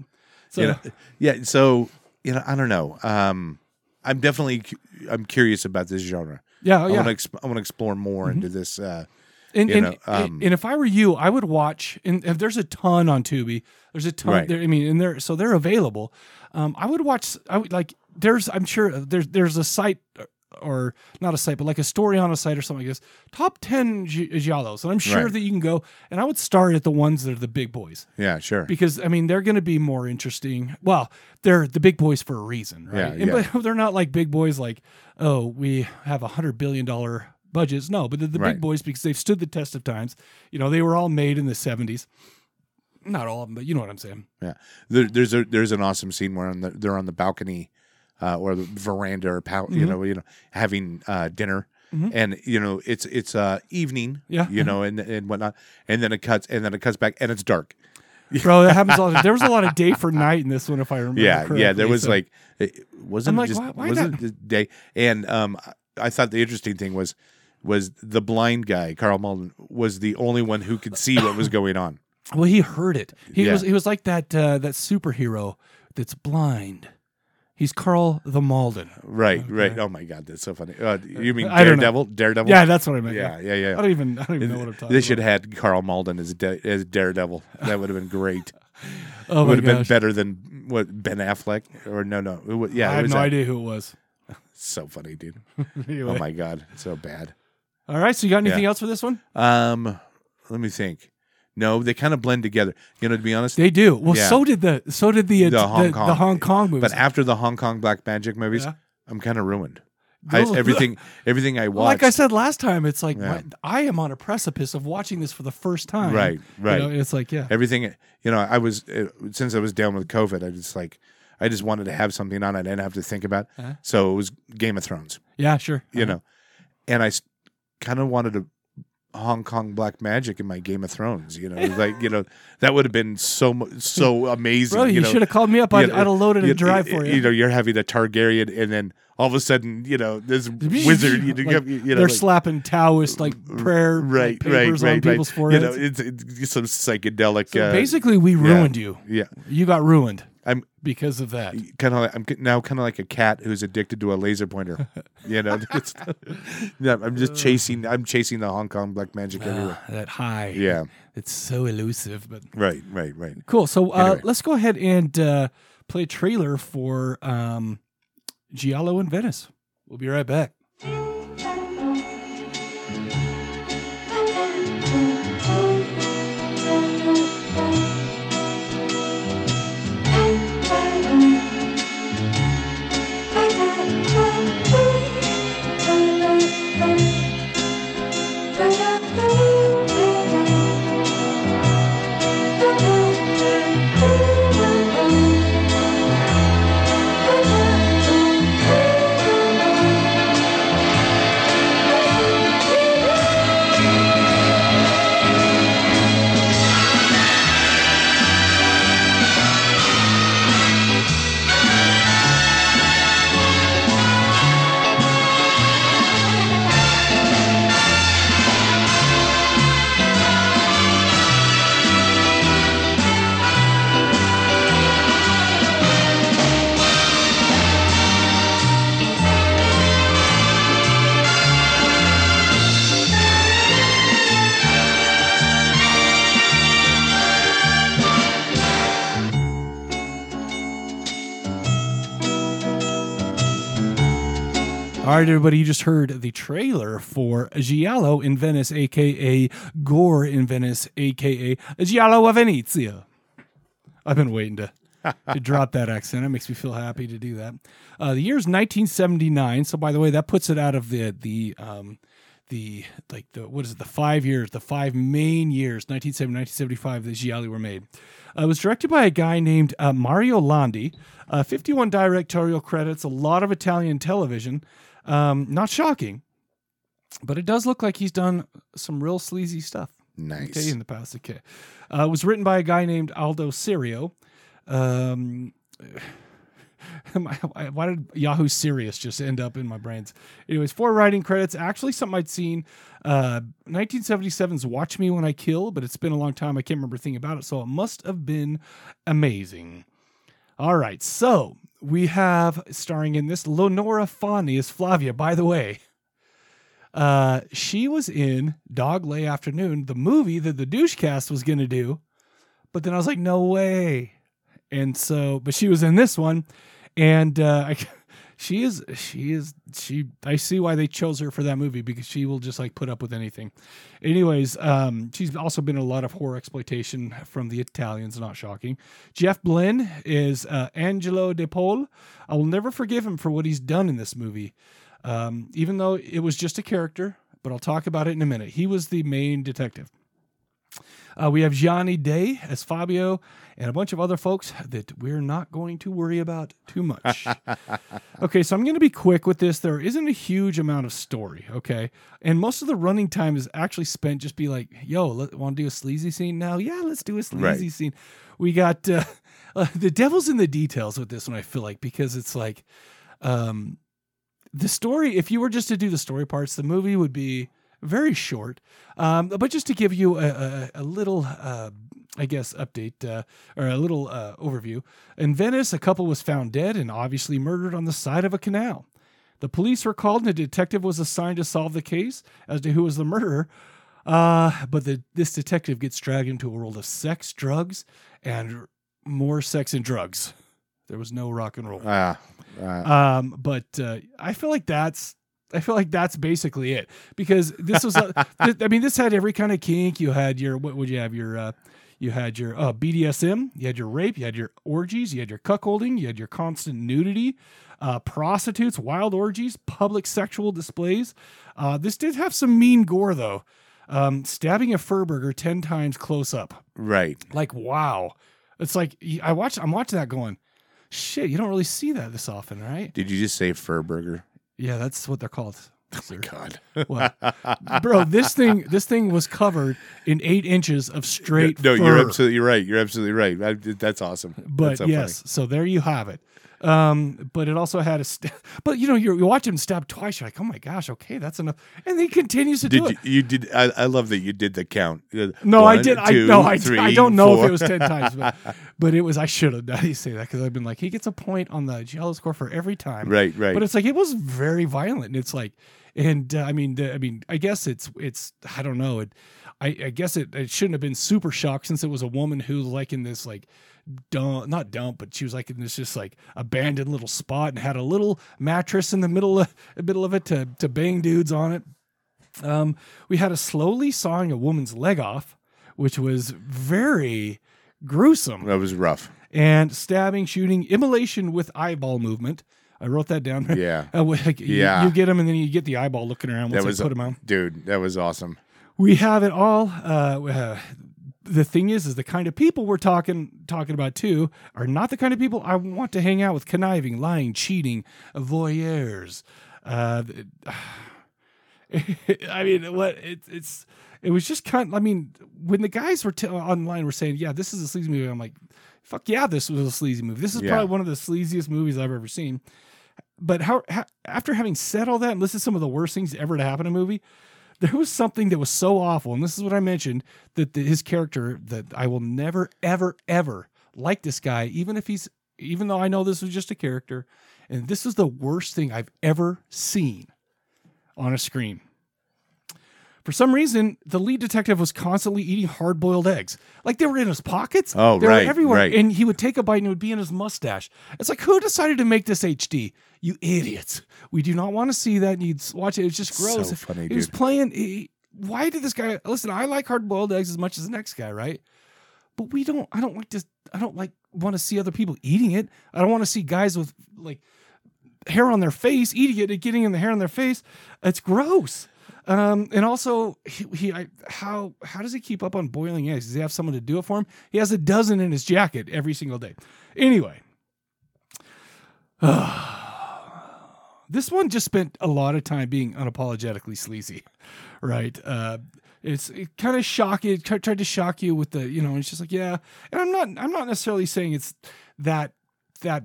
so. You know, yeah. So, you know, I don't know. Um, I'm definitely, I'm curious about this genre. Yeah. Oh, I yeah. want to, exp- I want to explore more mm-hmm. into this, uh, And, and, know, um, and if I were you, I would watch. And if there's a ton on Tubi, there's a ton. Right. There, I mean, and they're so they're available. Um, I would watch. I would like. There's. I'm sure there's. There's a site, or not a site, but like a story on a site or something like this. Top ten gi- giallos, and I'm sure right. that you can go. And I would start at the ones that are the big boys. Yeah, sure. Because I mean, they're going to be more interesting. Well, they're the big boys for a reason, right? Yeah, and, yeah. But they're not like big boys like, oh, we have a hundred billion dollar. Budgets, no, but the, the right. big boys, because they've stood the test of times. You know, they were all made in the seventies. Not all of them, but you know what I'm saying. Yeah, there, there's a there's an awesome scene where on the, they're on the balcony uh, or the veranda or pal- mm-hmm. you know you know having uh, dinner, mm-hmm. and you know it's it's uh, evening, yeah, you know, and and whatnot, and then it cuts and then it cuts back and it's dark. Bro, that happens all the time. There was a lot of day for night in this one, if I remember. Yeah, correctly. yeah, there was so, like it wasn't I'm like, just why, why wasn't day, and um, I thought the interesting thing was. was the blind guy, Carl Malden, was the only one who could see what was going on. Well, he heard it. He yeah. was he was like that uh, that superhero that's blind. He's Carl the Malden. Right, okay. right. Oh my God, that's so funny. Uh, you mean Daredevil? Daredevil? Yeah, that's what I meant. Yeah, yeah, yeah. yeah. I don't even I don't even know what I'm talking. They should have had Carl Malden as da- as Daredevil. That would have been great. Oh, would have been better than what Ben Affleck or no, no. It was, yeah, I have no that. idea who it was. So funny, dude. Anyway. Oh my God, so bad. All right, so you got anything yeah. else for this one? Um, let me think. No, they kind of blend together. You know, to be honest, they do. Well, yeah. so did the so did the uh, the, Hong the, Kong. the Hong Kong movies. But after the Hong Kong Black Magic movies, yeah. I'm kind of ruined. I, everything, everything I watched. Like I said last time, it's like yeah. my, I am on a precipice of watching this for the first time. Right, right. You know, it's like yeah, everything. You know, I was it, since I was down with COVID, I just like I just wanted to have something on I didn't have to think about. Uh-huh. So it was Game of Thrones. Yeah, sure. You uh-huh. know, and I kind of wanted to. Hong Kong Black Magic in my Game of Thrones, you know, like, you know, that would have been so, so amazing. Bro, you, you know, should have called me up. I'd, you know, I'd have loaded and drive for you. You know, you're having a Targaryen and then all of a sudden, you know, this wizard, you know, like, you know they're like, slapping Taoist like prayer right, like, papers right, right, on people's right. foreheads. You know, it's, it's some psychedelic. So uh, basically we ruined yeah, you. Yeah. You got ruined. I'm because of that. Kind of, like, I'm now kind of like a cat who's addicted to a laser pointer. You know, it's, yeah, I'm just chasing. I'm chasing the Hong Kong Black Magic ah, everywhere. That high, yeah, it's so elusive. But right, right, right. Cool. So uh, anyway. Let's go ahead and uh, play a trailer for um, Giallo in Venice. We'll be right back. All right, everybody, you just heard the trailer for Giallo in Venice, a k a. Gore in Venice, a k a. Giallo a Venezia. I've been waiting to, to drop that accent. It makes me feel happy to do that. Uh, the year's nineteen seventy-nine, so by the way, that puts it out of the, the um, the like the what is it, the five years, the five main years, nineteen seventy, nineteen seventy-five, that Giallo were made. Uh, it was directed by a guy named uh, Mario Landi, uh, fifty-one directorial credits, a lot of Italian television. Um, not shocking, but it does look like he's done some real sleazy stuff. Nice. Okay, in the past. Okay. Uh, it was written by a guy named Aldo Sirio. Um, why did Yahoo Sirius just end up in my brains? Anyways, four writing credits. Actually, something I'd seen. Uh, nineteen seventy-seven's Watch Me When I Kill, but it's been a long time. I can't remember a thing about it, so it must have been amazing. All right, so... we have, starring in this, Leonora Fani as Flavia. By the way, uh, she was in Dog Day Afternoon, the movie that the Douchecast was going to do. But then I was like, no way. And so, but she was in this one. And uh, I, she is, she is, she, I see why they chose her for that movie, because she will just like put up with anything. Anyways, um, she's also been in a lot of horror exploitation from the Italians, not shocking. Jeff Blinn is uh, Angelo De Paul. I will never forgive him for what he's done in this movie, um, even though it was just a character, but I'll talk about it in a minute. He was the main detective. Uh, we have Gianni Day as Fabio and a bunch of other folks that we're not going to worry about too much. Okay, so I'm going to be quick with this. There isn't a huge amount of story, okay? And most of the running time is actually spent just be like, yo, let, want to do a sleazy scene now? Yeah, let's do a sleazy right. scene. We got uh, uh, the devil's in the details with this one, I feel like, because it's like... um, the story, if you were just to do the story parts, the movie would be very short. Um, but just to give you a, a, a little, uh, I guess, update uh, or a little uh, overview. In Venice, a couple was found dead and obviously murdered on the side of a canal. The police were called and a detective was assigned to solve the case as to who was the murderer. Uh, but the, this detective gets dragged into a world of sex, drugs, and more sex and drugs. There was no rock and roll. Ah, ah. Um, but uh, I feel like that's I feel like that's basically it, because this was a, th- I mean, this had every kind of kink. You had your what would you have your uh, you had your uh, B D S M, you had your rape, you had your orgies, you had your cuckolding, you had your constant nudity, uh, prostitutes, wild orgies, public sexual displays. Uh, this did have some mean gore though. Um, stabbing a Furburger ten times close up. Right. Like, wow. It's like, I watch, I'm watching that going, shit, you don't really see that this often, right? Did you just say Furburger? Yeah, that's what they're called. Oh my God. What? Bro, this thing, this thing was covered in eight inches of straight no, fur. No, you're absolutely right. You're absolutely right. I, that's awesome. But that's so yes, funny. So there you have it. Um, but it also had a, st- but you know, you're, you watch him stab twice. You're like, oh my gosh, okay, that's enough. And he continues to did do you, it. You did. I, I love that you did the count. No, One, I did. Two, I no, three, I, I don't know four. If it was ten times, but, but it was. I should have. Now you say that because I've been like, he gets a point on the Giallo score for every time. Right, right. But it's like it was very violent. And it's like, and uh, I mean, the, I mean, I guess it's it's. I don't know. It. I, I guess it, it shouldn't have been super shocked since it was a woman who like in this like. Dump, not dump, but she was like in this just like abandoned little spot and had a little mattress in the middle of the middle of it to to bang dudes on it. Um, we had a slowly sawing a woman's leg off, which was very gruesome. That was rough. And stabbing, shooting, immolation with eyeball movement. I wrote that down. Yeah, uh, like yeah. You, you get them, and then you get the eyeball looking around. Once that was, I put them out, dude. That was awesome. We have it all. Uh, uh, The thing is, is the kind of people we're talking talking about, too, are not the kind of people I want to hang out with. Conniving, lying, cheating, voyeurs. Uh, I mean, what it, it's it was just kind of, I mean, when the guys were t- online were saying, yeah, this is a sleazy movie, I'm like, fuck yeah, this was a sleazy movie. This is yeah. probably one of the sleaziest movies I've ever seen. But how, how after having said all that, and this is some of the worst things ever to happen in a movie, there was something that was so awful, and this is what I mentioned, that the, his character, that I will never, ever, ever like this guy, even if he's, even though I know this was just a character, and this is the worst thing I've ever seen on a screen. For some reason, the lead detective was constantly eating hard-boiled eggs. Like, they were in his pockets. Oh, they right, were everywhere. Right. And he would take a bite, and it would be in his mustache. It's like, who decided to make this H D? You idiots. We do not want to see that. You'd watch it. It's just gross. So funny, dude. He was playing. He, why did this guy... Listen, I like hard-boiled eggs as much as the next guy, right? But we don't... I don't like this... I don't like want to see other people eating it. I don't want to see guys with, like, hair on their face eating it and getting in the hair on their face. It's gross. Um, and also, he, he I, how how does he keep up on boiling eggs? Does he have someone to do it for him? He has a dozen in his jacket every single day. Anyway, uh, this one just spent a lot of time being unapologetically sleazy, right? Uh, it's it kind of shocking. It tried to shock you with the, you know, it's just like, yeah. And I'm not I'm not necessarily saying it's that that.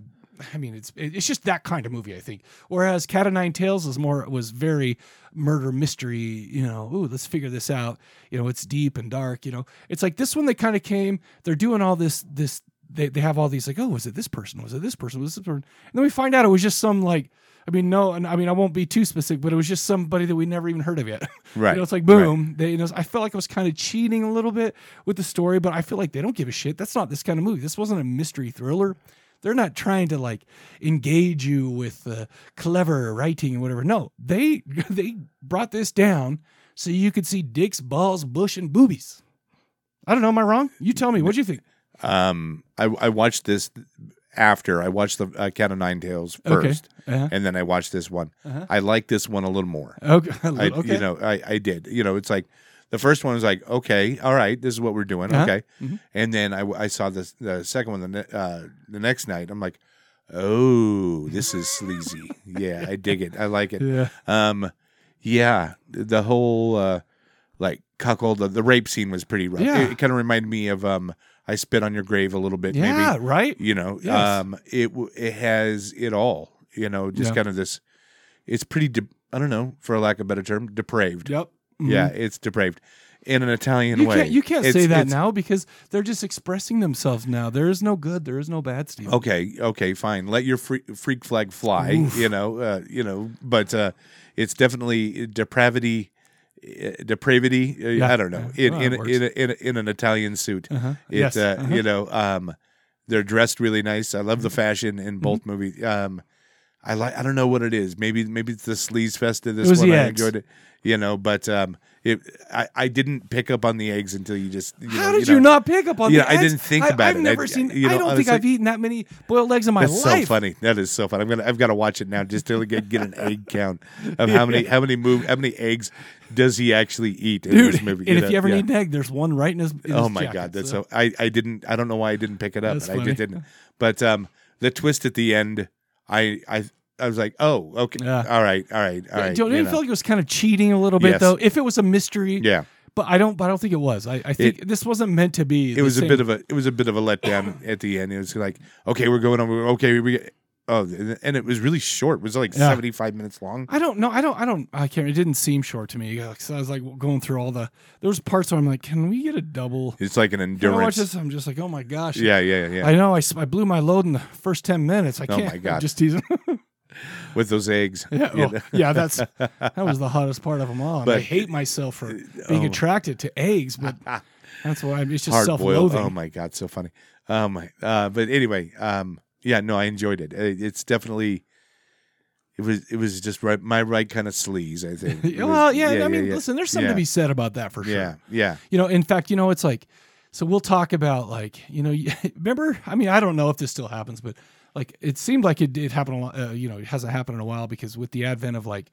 I mean, it's it's just that kind of movie, I think. Whereas Cat o' Nine Tails was more was very murder mystery, you know, ooh, let's figure this out. You know, it's deep and dark, you know. It's like this one, they kind of came, they're doing all this, this they, they have all these like, oh, was it this person? Was it this person? Was it this person? And then we find out it was just some like, I mean, no, and I mean, I won't be too specific, but it was just somebody that we never even heard of yet. Right. You know, it's like, boom. Right. They, you know, I felt like I was kind of cheating a little bit with the story, but I feel like they don't give a shit. That's not this kind of movie. This wasn't a mystery thriller. They're not trying to like engage you with uh, clever writing and whatever. No, they they brought this down so you could see dicks, balls, bush, and boobies. I don't know. Am I wrong? You tell me. What'd you think? Um, I, I watched this after I watched the uh, Cat o' Nine Tails first, okay. uh-huh. and then I watched this one. Uh-huh. I like this one a little more. Okay, I, okay. You know, I, I did. You know, it's like. The first one was like, okay, all right, this is what we're doing, uh-huh. okay. Mm-hmm. And then I, I saw this, the second one the ne- uh, the next night. I'm like, oh, this is sleazy. Yeah, I dig it. I like it. Yeah, um, yeah the whole uh, like cuckold, the, the rape scene was pretty rough. Yeah. It, it kind of reminded me of um, I Spit on Your Grave a little bit. Yeah, maybe. Right? You know, yes. um, it, it has it all, you know, just yeah. kind of this. it's pretty, de- I don't know, for lack of a better term, depraved. Yep. Mm-hmm. Yeah, it's depraved. In an Italian you way. Can't, you can't it's, say that now because they're just expressing themselves now. There is no good. There is no bad, Steve. Okay, okay, fine. Let your free, freak flag fly, Oof. you know, uh, you know. But uh, it's definitely depravity, uh, depravity, uh, yeah, I don't know, yeah. in, well, in, in, in, in, in an Italian suit. Uh-huh. It, yes. Uh, uh-huh. You know, um, they're dressed really nice. I love the fashion in both mm-hmm. movies. Um, I like. I don't know what it is. Maybe maybe it's the sleaze fest of this one. I enjoyed it. You know, but um, it, I, I didn't pick up on the eggs until you just. You How know, did you, know, you not pick up on the know, eggs? I didn't think I, about I've it. I've never I, seen. You know, I don't honestly, think I've eaten that many boiled eggs in my that's life. That's so funny. That is so funny. I'm gonna. I've got to watch it now just to get, get an egg count of how many how many move how many eggs does he actually eat in Dude, this movie. And you if know? you ever yeah. need an egg, there's one right in his. In oh his my jacket, god, that's so. so I, I didn't. I don't know why I didn't pick it up. But I just didn't. But um, the twist at the end. I, I I was like, oh, okay, yeah. all right, all right, all right. Don't you know. feel like it was kind of cheating a little bit, yes. though? If it was a mystery, yeah. But I don't, but I don't think it was. I, I think it, this wasn't meant to be. It was same. a bit of a, it was a bit of a letdown at the end. It was like, okay, we're going on. Okay, we. Get, oh, and it was really short. It was like yeah. seventy-five minutes long. I don't know. I don't. I don't. I can't. It didn't seem short to me. Cause I was like going through all the. There was parts where I'm like, can we get a double? It's like an endurance. Can I watch this? I'm just like, oh my gosh. Yeah, yeah, yeah. I know. I, I blew my load in the first ten minutes. I can't. Oh my god. I'm just teasing. With those eggs. Yeah, well, you know? yeah. That's that was the hottest part of them all. But, I hate myself for being oh. attracted to eggs, but that's why I'm. It's just Hard self-loathing. Boiled. Oh my god, so funny. Um, uh, but anyway, um. Yeah, no, I enjoyed it. It's definitely, it was it was just right, my right kind of sleaze, I think. Was, well, yeah, yeah I mean, yeah, yeah. listen, there's something yeah. to be said about that for sure. Yeah, yeah. You know, in fact, you know, it's like, so we'll talk about like, you know, remember, I mean, I don't know if this still happens, but like, it seemed like it, it happened a lot, uh, you know, it hasn't happened in a while because with the advent of like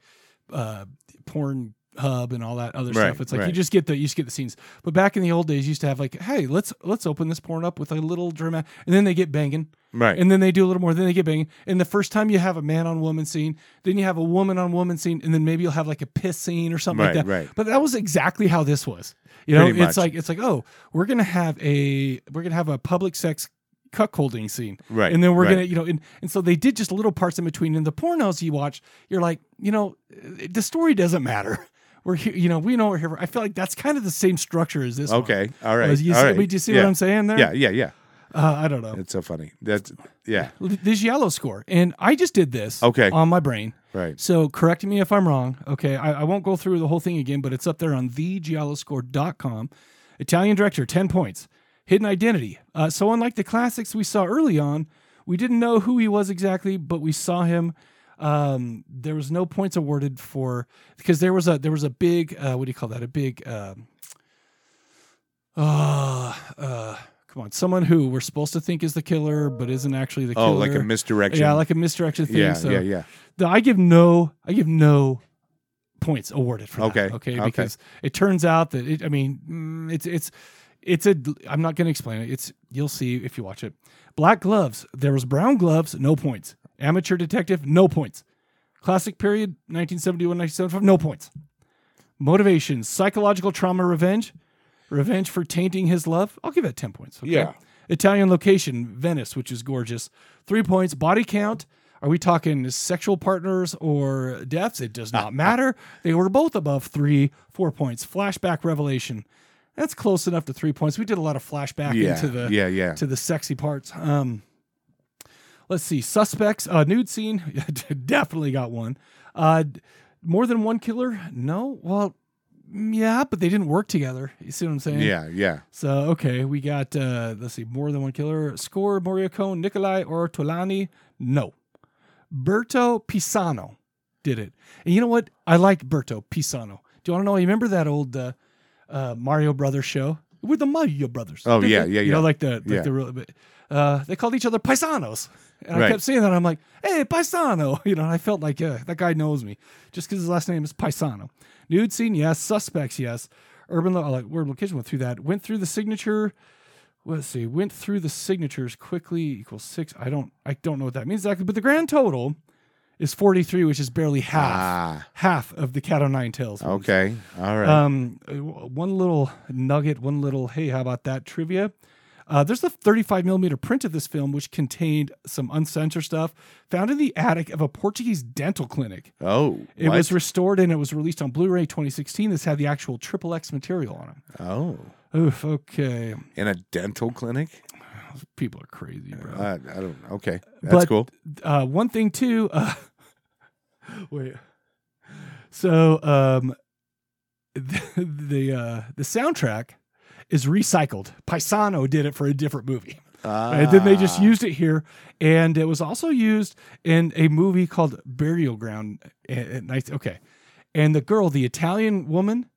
uh, porn hub and all that other right, stuff, it's like right. you just get the you just get the scenes. But back in the old days, you used to have like, hey, let's let's open this porn up with a little dramatic, and then they get banging. Right. And then they do a little more, then they get banging. And the first time you have a man on woman scene, then you have a woman on woman scene, and then maybe you'll have like a piss scene or something right, like that. Right. But that was exactly how this was. You know, Pretty it's much. like it's like, oh, we're gonna have a we're gonna have a public sex cuckolding scene. Right. And then we're right. gonna, you know, and, and so they did just little parts in between. And the pornos you watch, you're like, you know, the story doesn't matter. We're here, you know, we know we're here. I feel like that's kind of the same structure as this. Okay. One. All right. You all see, right. Do you see yeah. what I'm saying there? Yeah, yeah, yeah. Uh, I don't know. It's so funny. That's yeah. The Giallo score, and I just did this. Okay. On my brain. Right. So correct me if I'm wrong. Okay. I, I won't go through the whole thing again, but it's up there on the giallo score dot com. Italian director, ten points. Hidden identity. Uh, so unlike the classics we saw early on, we didn't know who he was exactly, but we saw him. Um, there was no points awarded for because there was a there was a big uh, what do you call that? A big. Uh, uh, uh Come on, someone who we're supposed to think is the killer, but isn't actually the killer. Oh, like a misdirection. Yeah, like a misdirection thing. Yeah, so yeah, yeah. The, I give no, I give no points awarded for okay. that. Okay, okay, because it turns out that it. I mean, it's it's it's a. I'm not going to explain it. It's you'll see if you watch it. Black gloves. There was brown gloves. No points. Amateur detective. No points. Classic period. nineteen seventy-one, nineteen seventy-five. No points. Motivation. Psychological trauma. Revenge. Revenge for tainting his love. I'll give it ten points. Okay? Yeah. Italian location, Venice, which is gorgeous. Three points. Body count. Are we talking sexual partners or deaths? It does not matter. They were both above three, four points. Flashback revelation. That's close enough to three points. We did a lot of flashback yeah, into the yeah, yeah. to the sexy parts. Um, let's see. Suspects. Uh, nude scene. Definitely got one. Uh, more than one killer? No. Well, yeah, but they didn't work together. You see what I'm saying? Yeah, yeah. So, okay, we got, uh, let's see, more than one killer. Score, Mario Cohn, Nikolai Ortolani. No. Berto Pisano did it. And you know what? I like Berto Pisano. Do you want to know? You remember that old uh, uh, Mario Brothers show? With the Mario Brothers. Oh, yeah, yeah, yeah. You know, like the, like yeah. the real, uh, they called each other Paisanos. And right. I kept seeing that. And I'm like, hey, Paisano. You know, and I felt like, yeah, that guy knows me just because his last name is Paisano. Nude scene, yes. Suspects, yes. Urban, lo- like, urban location went through that. Went through the signature. Let's see. Went through the signatures quickly equals six. I don't, I don't know what that means exactly, but the grand total is forty-three, which is barely half, ah. half of the Cat o' Nine Tails. Ones. Okay, all right. Um, one little nugget, one little, hey, how about that trivia? Uh, there's the thirty-five millimeter print of this film, which contained some uncensored stuff found in the attic of a Portuguese dental clinic. Oh, it what? was restored and it was released on Blu-ray twenty sixteen. This had the actual triple X material on it. Oh, oof. Okay. In a dental clinic. People are crazy, bro. I, I don't. Okay, that's but, cool. Uh, one thing too. Uh, wait. So um, the the, uh, the soundtrack is recycled. Pisano did it for a different movie. Ah. And then they just used it here. And it was also used in a movie called Burial Ground at night. Okay. And the girl, the Italian woman,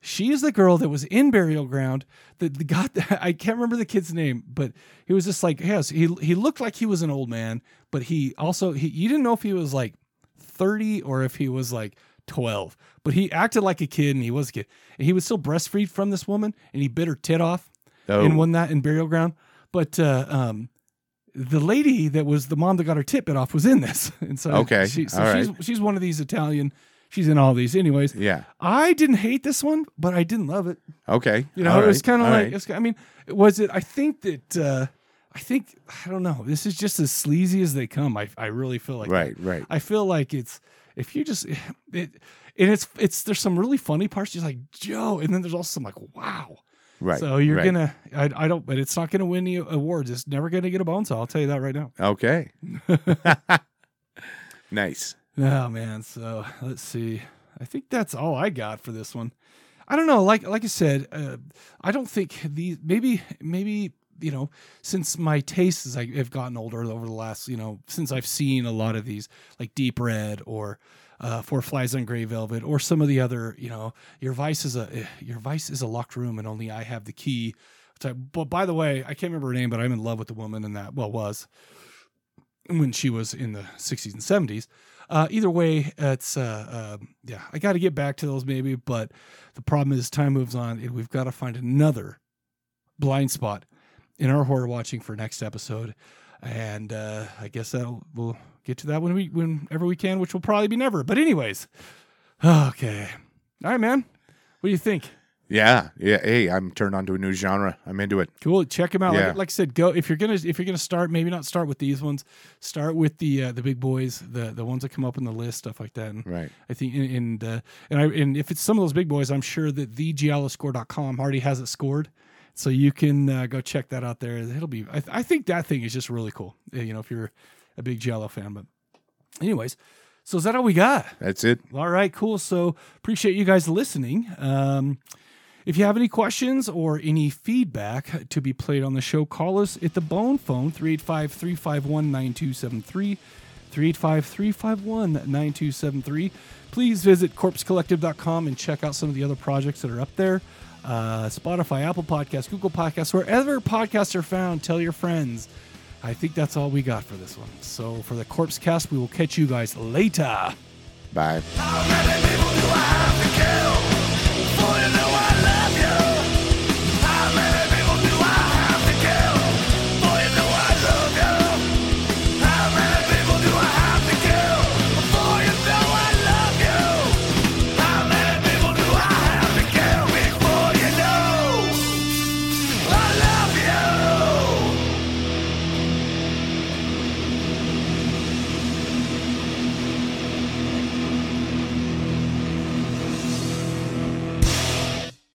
she is the girl that was in Burial Ground that got, the, I can't remember the kid's name, but he was just like, yes, he he looked like he was an old man, but he also, he you didn't know if he was like thirty or if he was like twelve, but he acted like a kid and he was a kid and he was still breastfeed from this woman and he bit her tit off oh. and won that in Burial Ground. But uh, um, the lady that was the mom that got her tit bit off was in this. And so, okay. she, so she's, right. she's one of these Italian, she's in all these anyways. Yeah. I didn't hate this one, but I didn't love it. Okay. You know, all it was right. kind of like, right. was, I mean, was it, I think that, uh, I think, I don't know. This is just as sleazy as they come. I I really feel like, right, that. right. I feel like it's, if you just, it, and it's, it's, there's some really funny parts. Just like, Joe. And then there's also some like, wow. Right. So you're right. going to, I don't, but it's not going to win you awards. It's never going to get a bone saw. I'll tell you that right now. Okay. Nice. Oh man. So let's see. I think that's all I got for this one. I don't know. Like, like I said, uh, I don't think these, maybe, maybe, you know, since my tastes have gotten older over the last, you know, since I've seen a lot of these like Deep Red or uh, Four Flies on Grey Velvet or some of the other, you know, Your Vice Is a Your Vice Is a Locked Room and Only I Have the Key. But well, by the way, I can't remember her name, but I'm in love with the woman in that. Well, was when she was in the sixties and seventies. Uh, either way, it's uh, uh, yeah, I got to get back to those maybe. But the problem is time moves on, and we've got to find another blind spot in our horror watching for next episode. And uh, I guess that'll, we'll get to that when we, whenever we can, which will probably be never. But anyways, okay. All right, man. What do you think? Yeah, yeah. Hey, I'm turned on to a new genre. I'm into it. Cool. Check them out. Yeah. Like, like I said, go if you're gonna if you're gonna start. Maybe not start with these ones. Start with the uh, the big boys, the the ones that come up in the list, stuff like that. And right. I think and and, uh, and I and if it's some of those big boys, I'm sure that the giallo score dot com already has it scored. So you can uh, go check that out there. It'll be, I, th- I think that thing is just really cool. You know, if you're a big Giallo fan, but anyways, so is that all we got? That's it. All right, cool. So appreciate you guys listening. Um, if you have any questions or any feedback to be played on the show, call us at the Bone Phone, three eight five, three five one, nine two seven three, three eight five, three five one, nine two seven three. Please visit corpse collective dot com and check out some of the other projects that are up there. Uh, Spotify, Apple Podcasts, Google Podcasts, wherever podcasts are found, tell your friends. I think that's all we got for this one. So for the Corpse Cast, we will catch you guys later. Bye.